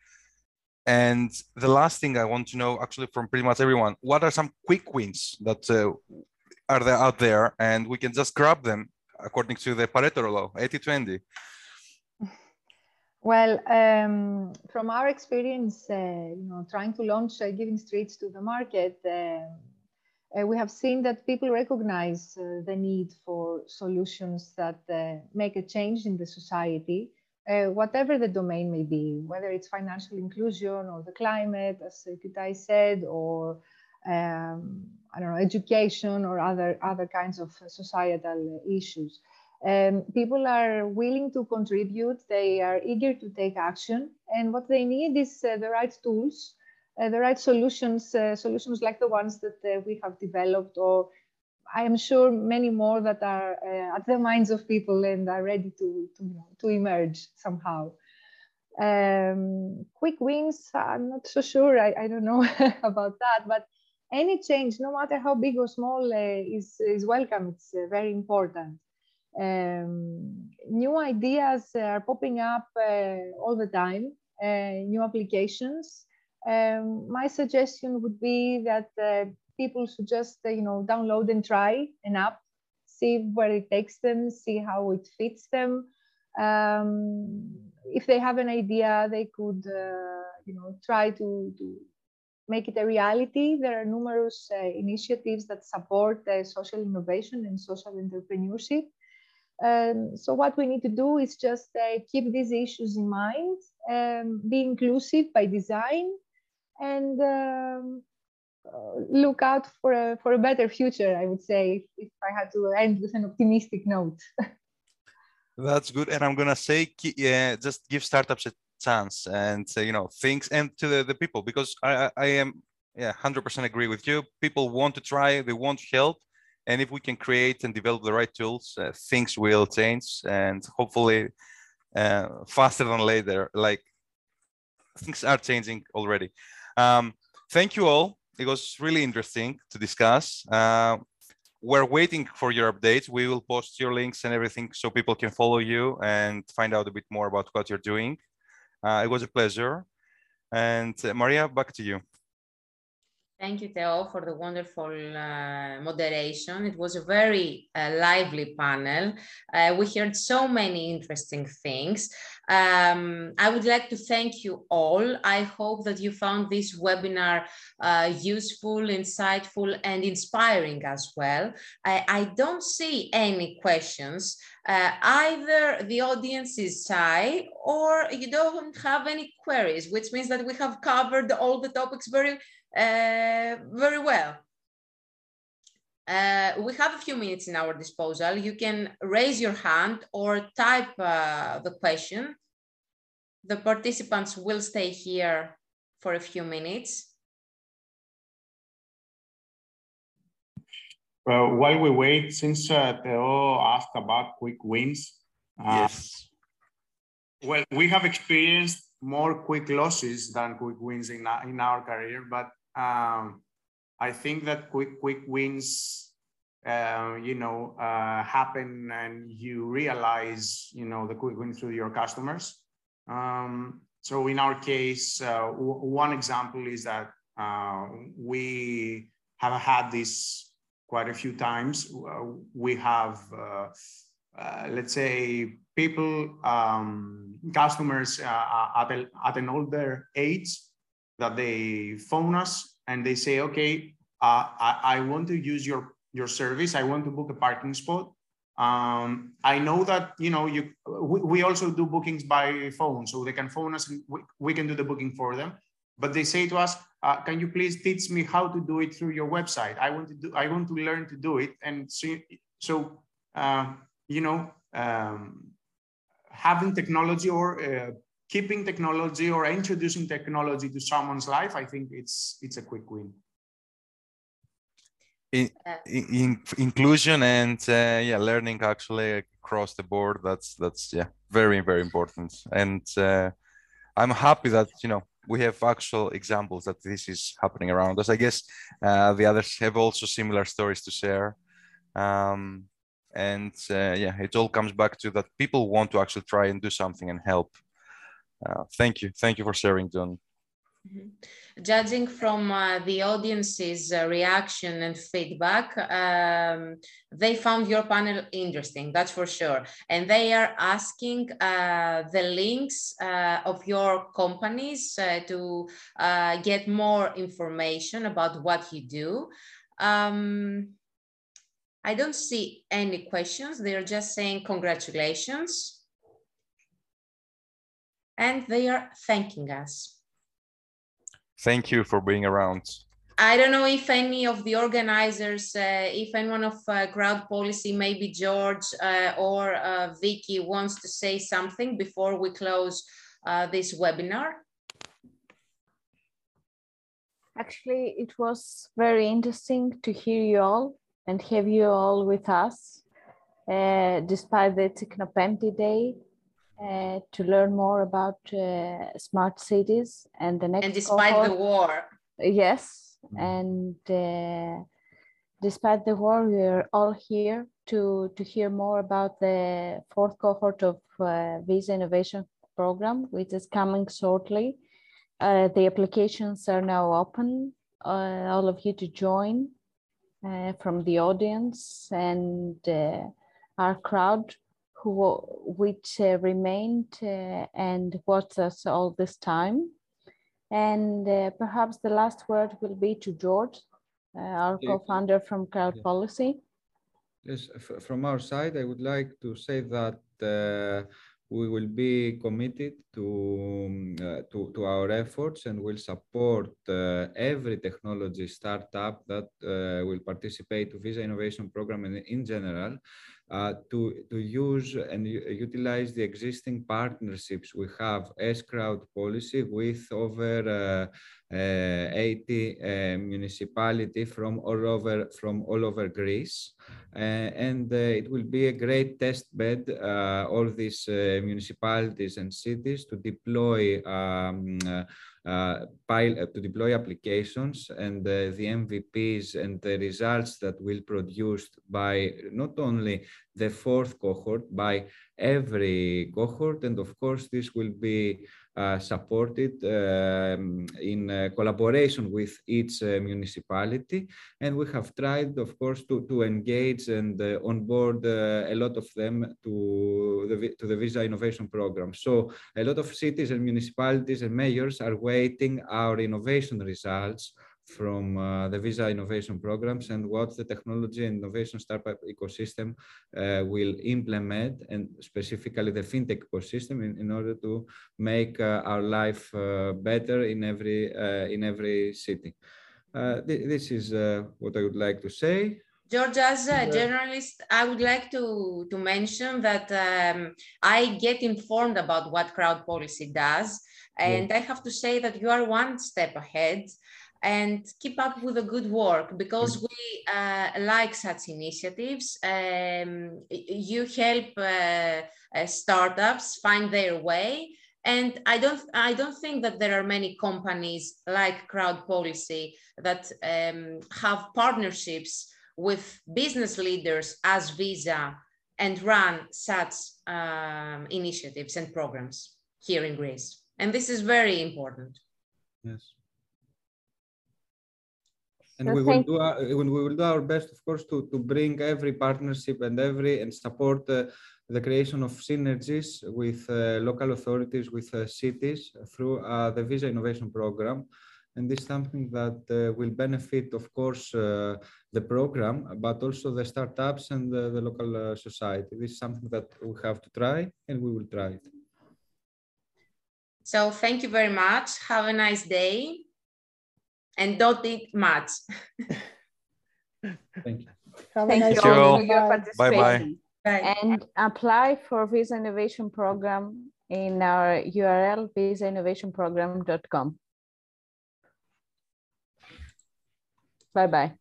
And the last thing I want to know, actually, from pretty much everyone, what are some quick wins that uh, are there out there, and we can just grab them according to the Pareto law, eighty twenty? Well, um, from our experience, uh, you know, trying to launch uh, Giving Streets to the market, uh, uh, we have seen that people recognize uh, the need for solutions that uh, make a change in the society. Uh, whatever the domain may be, whether it's financial inclusion or the climate, as Kutay said, or um, I don't know, education or other other kinds of societal issues. Um, people are willing to contribute. They are eager to take action, and what they need is uh, the right tools, uh, the right solutions, uh, solutions like the ones that uh, we have developed, or I am sure many more that are uh, at the minds of people and are ready to, to, you know, to emerge somehow. Um, quick wins, I'm not so sure, I, I don't know about that, but any change, no matter how big or small, uh, is, is welcome. It's uh, very important. Um, new ideas are popping up uh, all the time, uh, new applications. Um, my suggestion would be that uh, people should just, you know, download and try an app, see where it takes them, see how it fits them. Um, if they have an idea, they could, uh, you know, try to, to make it a reality. There are numerous uh, initiatives that support uh, social innovation and social entrepreneurship. Um, so what we need to do is just uh, keep these issues in mind, um, be inclusive by design, and um, Uh, look out for a, for a better future, I would say, if I had to end with an optimistic note. That's good. And I'm going to say, yeah, just give startups a chance and, uh, you know, things and to the, the people, because I, I am yeah, one hundred percent agree with you. People want to try, they want help. And if we can create and develop the right tools, uh, things will change, and hopefully uh, faster than later, like things are changing already. Um, thank you all. It was really interesting to discuss. Uh, we're waiting for your updates. We will post your links and everything so people can follow you and find out a bit more about what you're doing. Uh, it was a pleasure. And uh, Maria, back to you. Thank you, Theo, for the wonderful uh, moderation. It was a very uh, lively panel. Uh, we heard so many interesting things. Um, I would like to thank you all. I hope that you found this webinar uh, useful, insightful, and inspiring as well. I, I don't see any questions. Uh, either the audience is shy or you don't have any queries, which means that we have covered all the topics very uh, very well. Uh, we have a few minutes in our disposal. You can raise your hand or type uh, the question. The participants will stay here for a few minutes. Well, while we wait, since uh, Theo asked about quick wins, uh, yes. Well, we have experienced more quick losses than quick wins in our, in our career, but um, I think that quick quick wins, uh, you know, uh, happen, and you realize, you know, the quick wins through your customers. Um, so in our case, uh, one example is that uh, we have had this quite a few times. We have, uh, uh, let's say, people, um, customers uh, at, a, at an older age that they phone us and they say, okay, uh, I, I want to use your, your service. I want to book a parking spot. Um, I know that, you know, you, we, we also do bookings by phone, so they can phone us and we, we can do the booking for them. But they say to us, uh, can you please teach me how to do it through your website? I want to do, I want to learn to do it. And so, so uh, you know, um, having technology or uh, keeping technology or introducing technology to someone's life, I think it's, it's a quick win. In, in, inclusion and uh, yeah, learning actually across the board. That's that's yeah, very very important. And uh, I'm happy that you know we have actual examples that this is happening around us. I guess uh, the others have also similar stories to share. Um, and uh, yeah, it all comes back to that people want to actually try and do something and help. Uh, thank you, thank you for sharing, John. Mm-hmm. Judging from uh, the audience's uh, reaction and feedback, um, they found your panel interesting, that's for sure. And they are asking uh, the links uh, of your companies uh, to uh, get more information about what you do. Um, I don't see any questions. They're just saying congratulations. And they are thanking us. Thank you for being around. I don't know if any of the organizers, uh, if anyone of uh, Crowd Policy, maybe George uh, or uh, Vicky wants to say something before we close uh, this webinar. Actually, it was very interesting to hear you all and have you all with us, uh, despite the Technopempty Day. Uh, to learn more about uh, smart cities and the next and despite cohort, the war. Yes, and uh, despite the war, we are all here to, to hear more about the fourth cohort of uh, Visa Innovation Program, which is coming shortly. Uh, the applications are now open, uh, all of you to join uh, from the audience and uh, our crowd, Who, which uh, remained uh, and watched us all this time. And uh, perhaps the last word will be to George, uh, our co-founder from Crowd yes. Policy. Yes, from our side, I would like to say that uh, we will be committed to, uh, to, to our efforts and will support uh, every technology startup that uh, will participate to Visa Innovation Program in, in general. Uh, to, to use and utilize the existing partnerships we have as Crowd Policy with over uh, uh, eighty uh, municipalities from all over from all over Greece, uh, and uh, it will be a great test bed uh, all these uh, municipalities and cities to deploy um, uh, Uh, pile, uh, to deploy applications and uh, the M V Ps and the results that will be produced by not only the fourth cohort, by every cohort. And of course, this will be uh, supported um, in uh, collaboration with each uh, municipality. And we have tried, of course, to, to engage and uh, onboard uh, a lot of them to the, to the Visa Innovation Program. So a lot of cities and municipalities and mayors are waiting our innovation results from uh, the Visa Innovation Programs and what the technology and innovation startup ecosystem uh, will implement, and specifically the fintech ecosystem, in, in order to make uh, our life uh, better in every uh, in every city. Uh, th this is uh, what I would like to say. George, as a journalist, I would like to, to mention that um, I get informed about what Crowd Policy does, and yeah. I have to say that you are one step ahead. And keep up with the good work, because we uh, like such initiatives. Um, you help uh, uh, startups find their way, and I don't. I don't think that there are many companies like Crowd Policy that um, have partnerships with business leaders as Visa and run such um, initiatives and programs here in Greece. And this is very important. Yes. And we will, do our, we will do our best, of course, to, to bring every partnership and every and support uh, the creation of synergies with uh, local authorities, with uh, cities through uh, the Visa Innovation Program. And this is something that uh, will benefit, of course, uh, the program, but also the startups and the, the local uh, society. This is something that we have to try, and we will try it. So thank you very much. Have a nice day. And don't eat much. Thank you. Have a nice day. Thank you all for your participation. Bye-bye. And apply for Visa Innovation Program in our U R L, visa innovation program dot com. Bye-bye.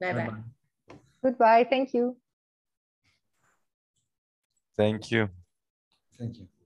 Bye-bye. Goodbye. Thank you. Thank you. Thank you.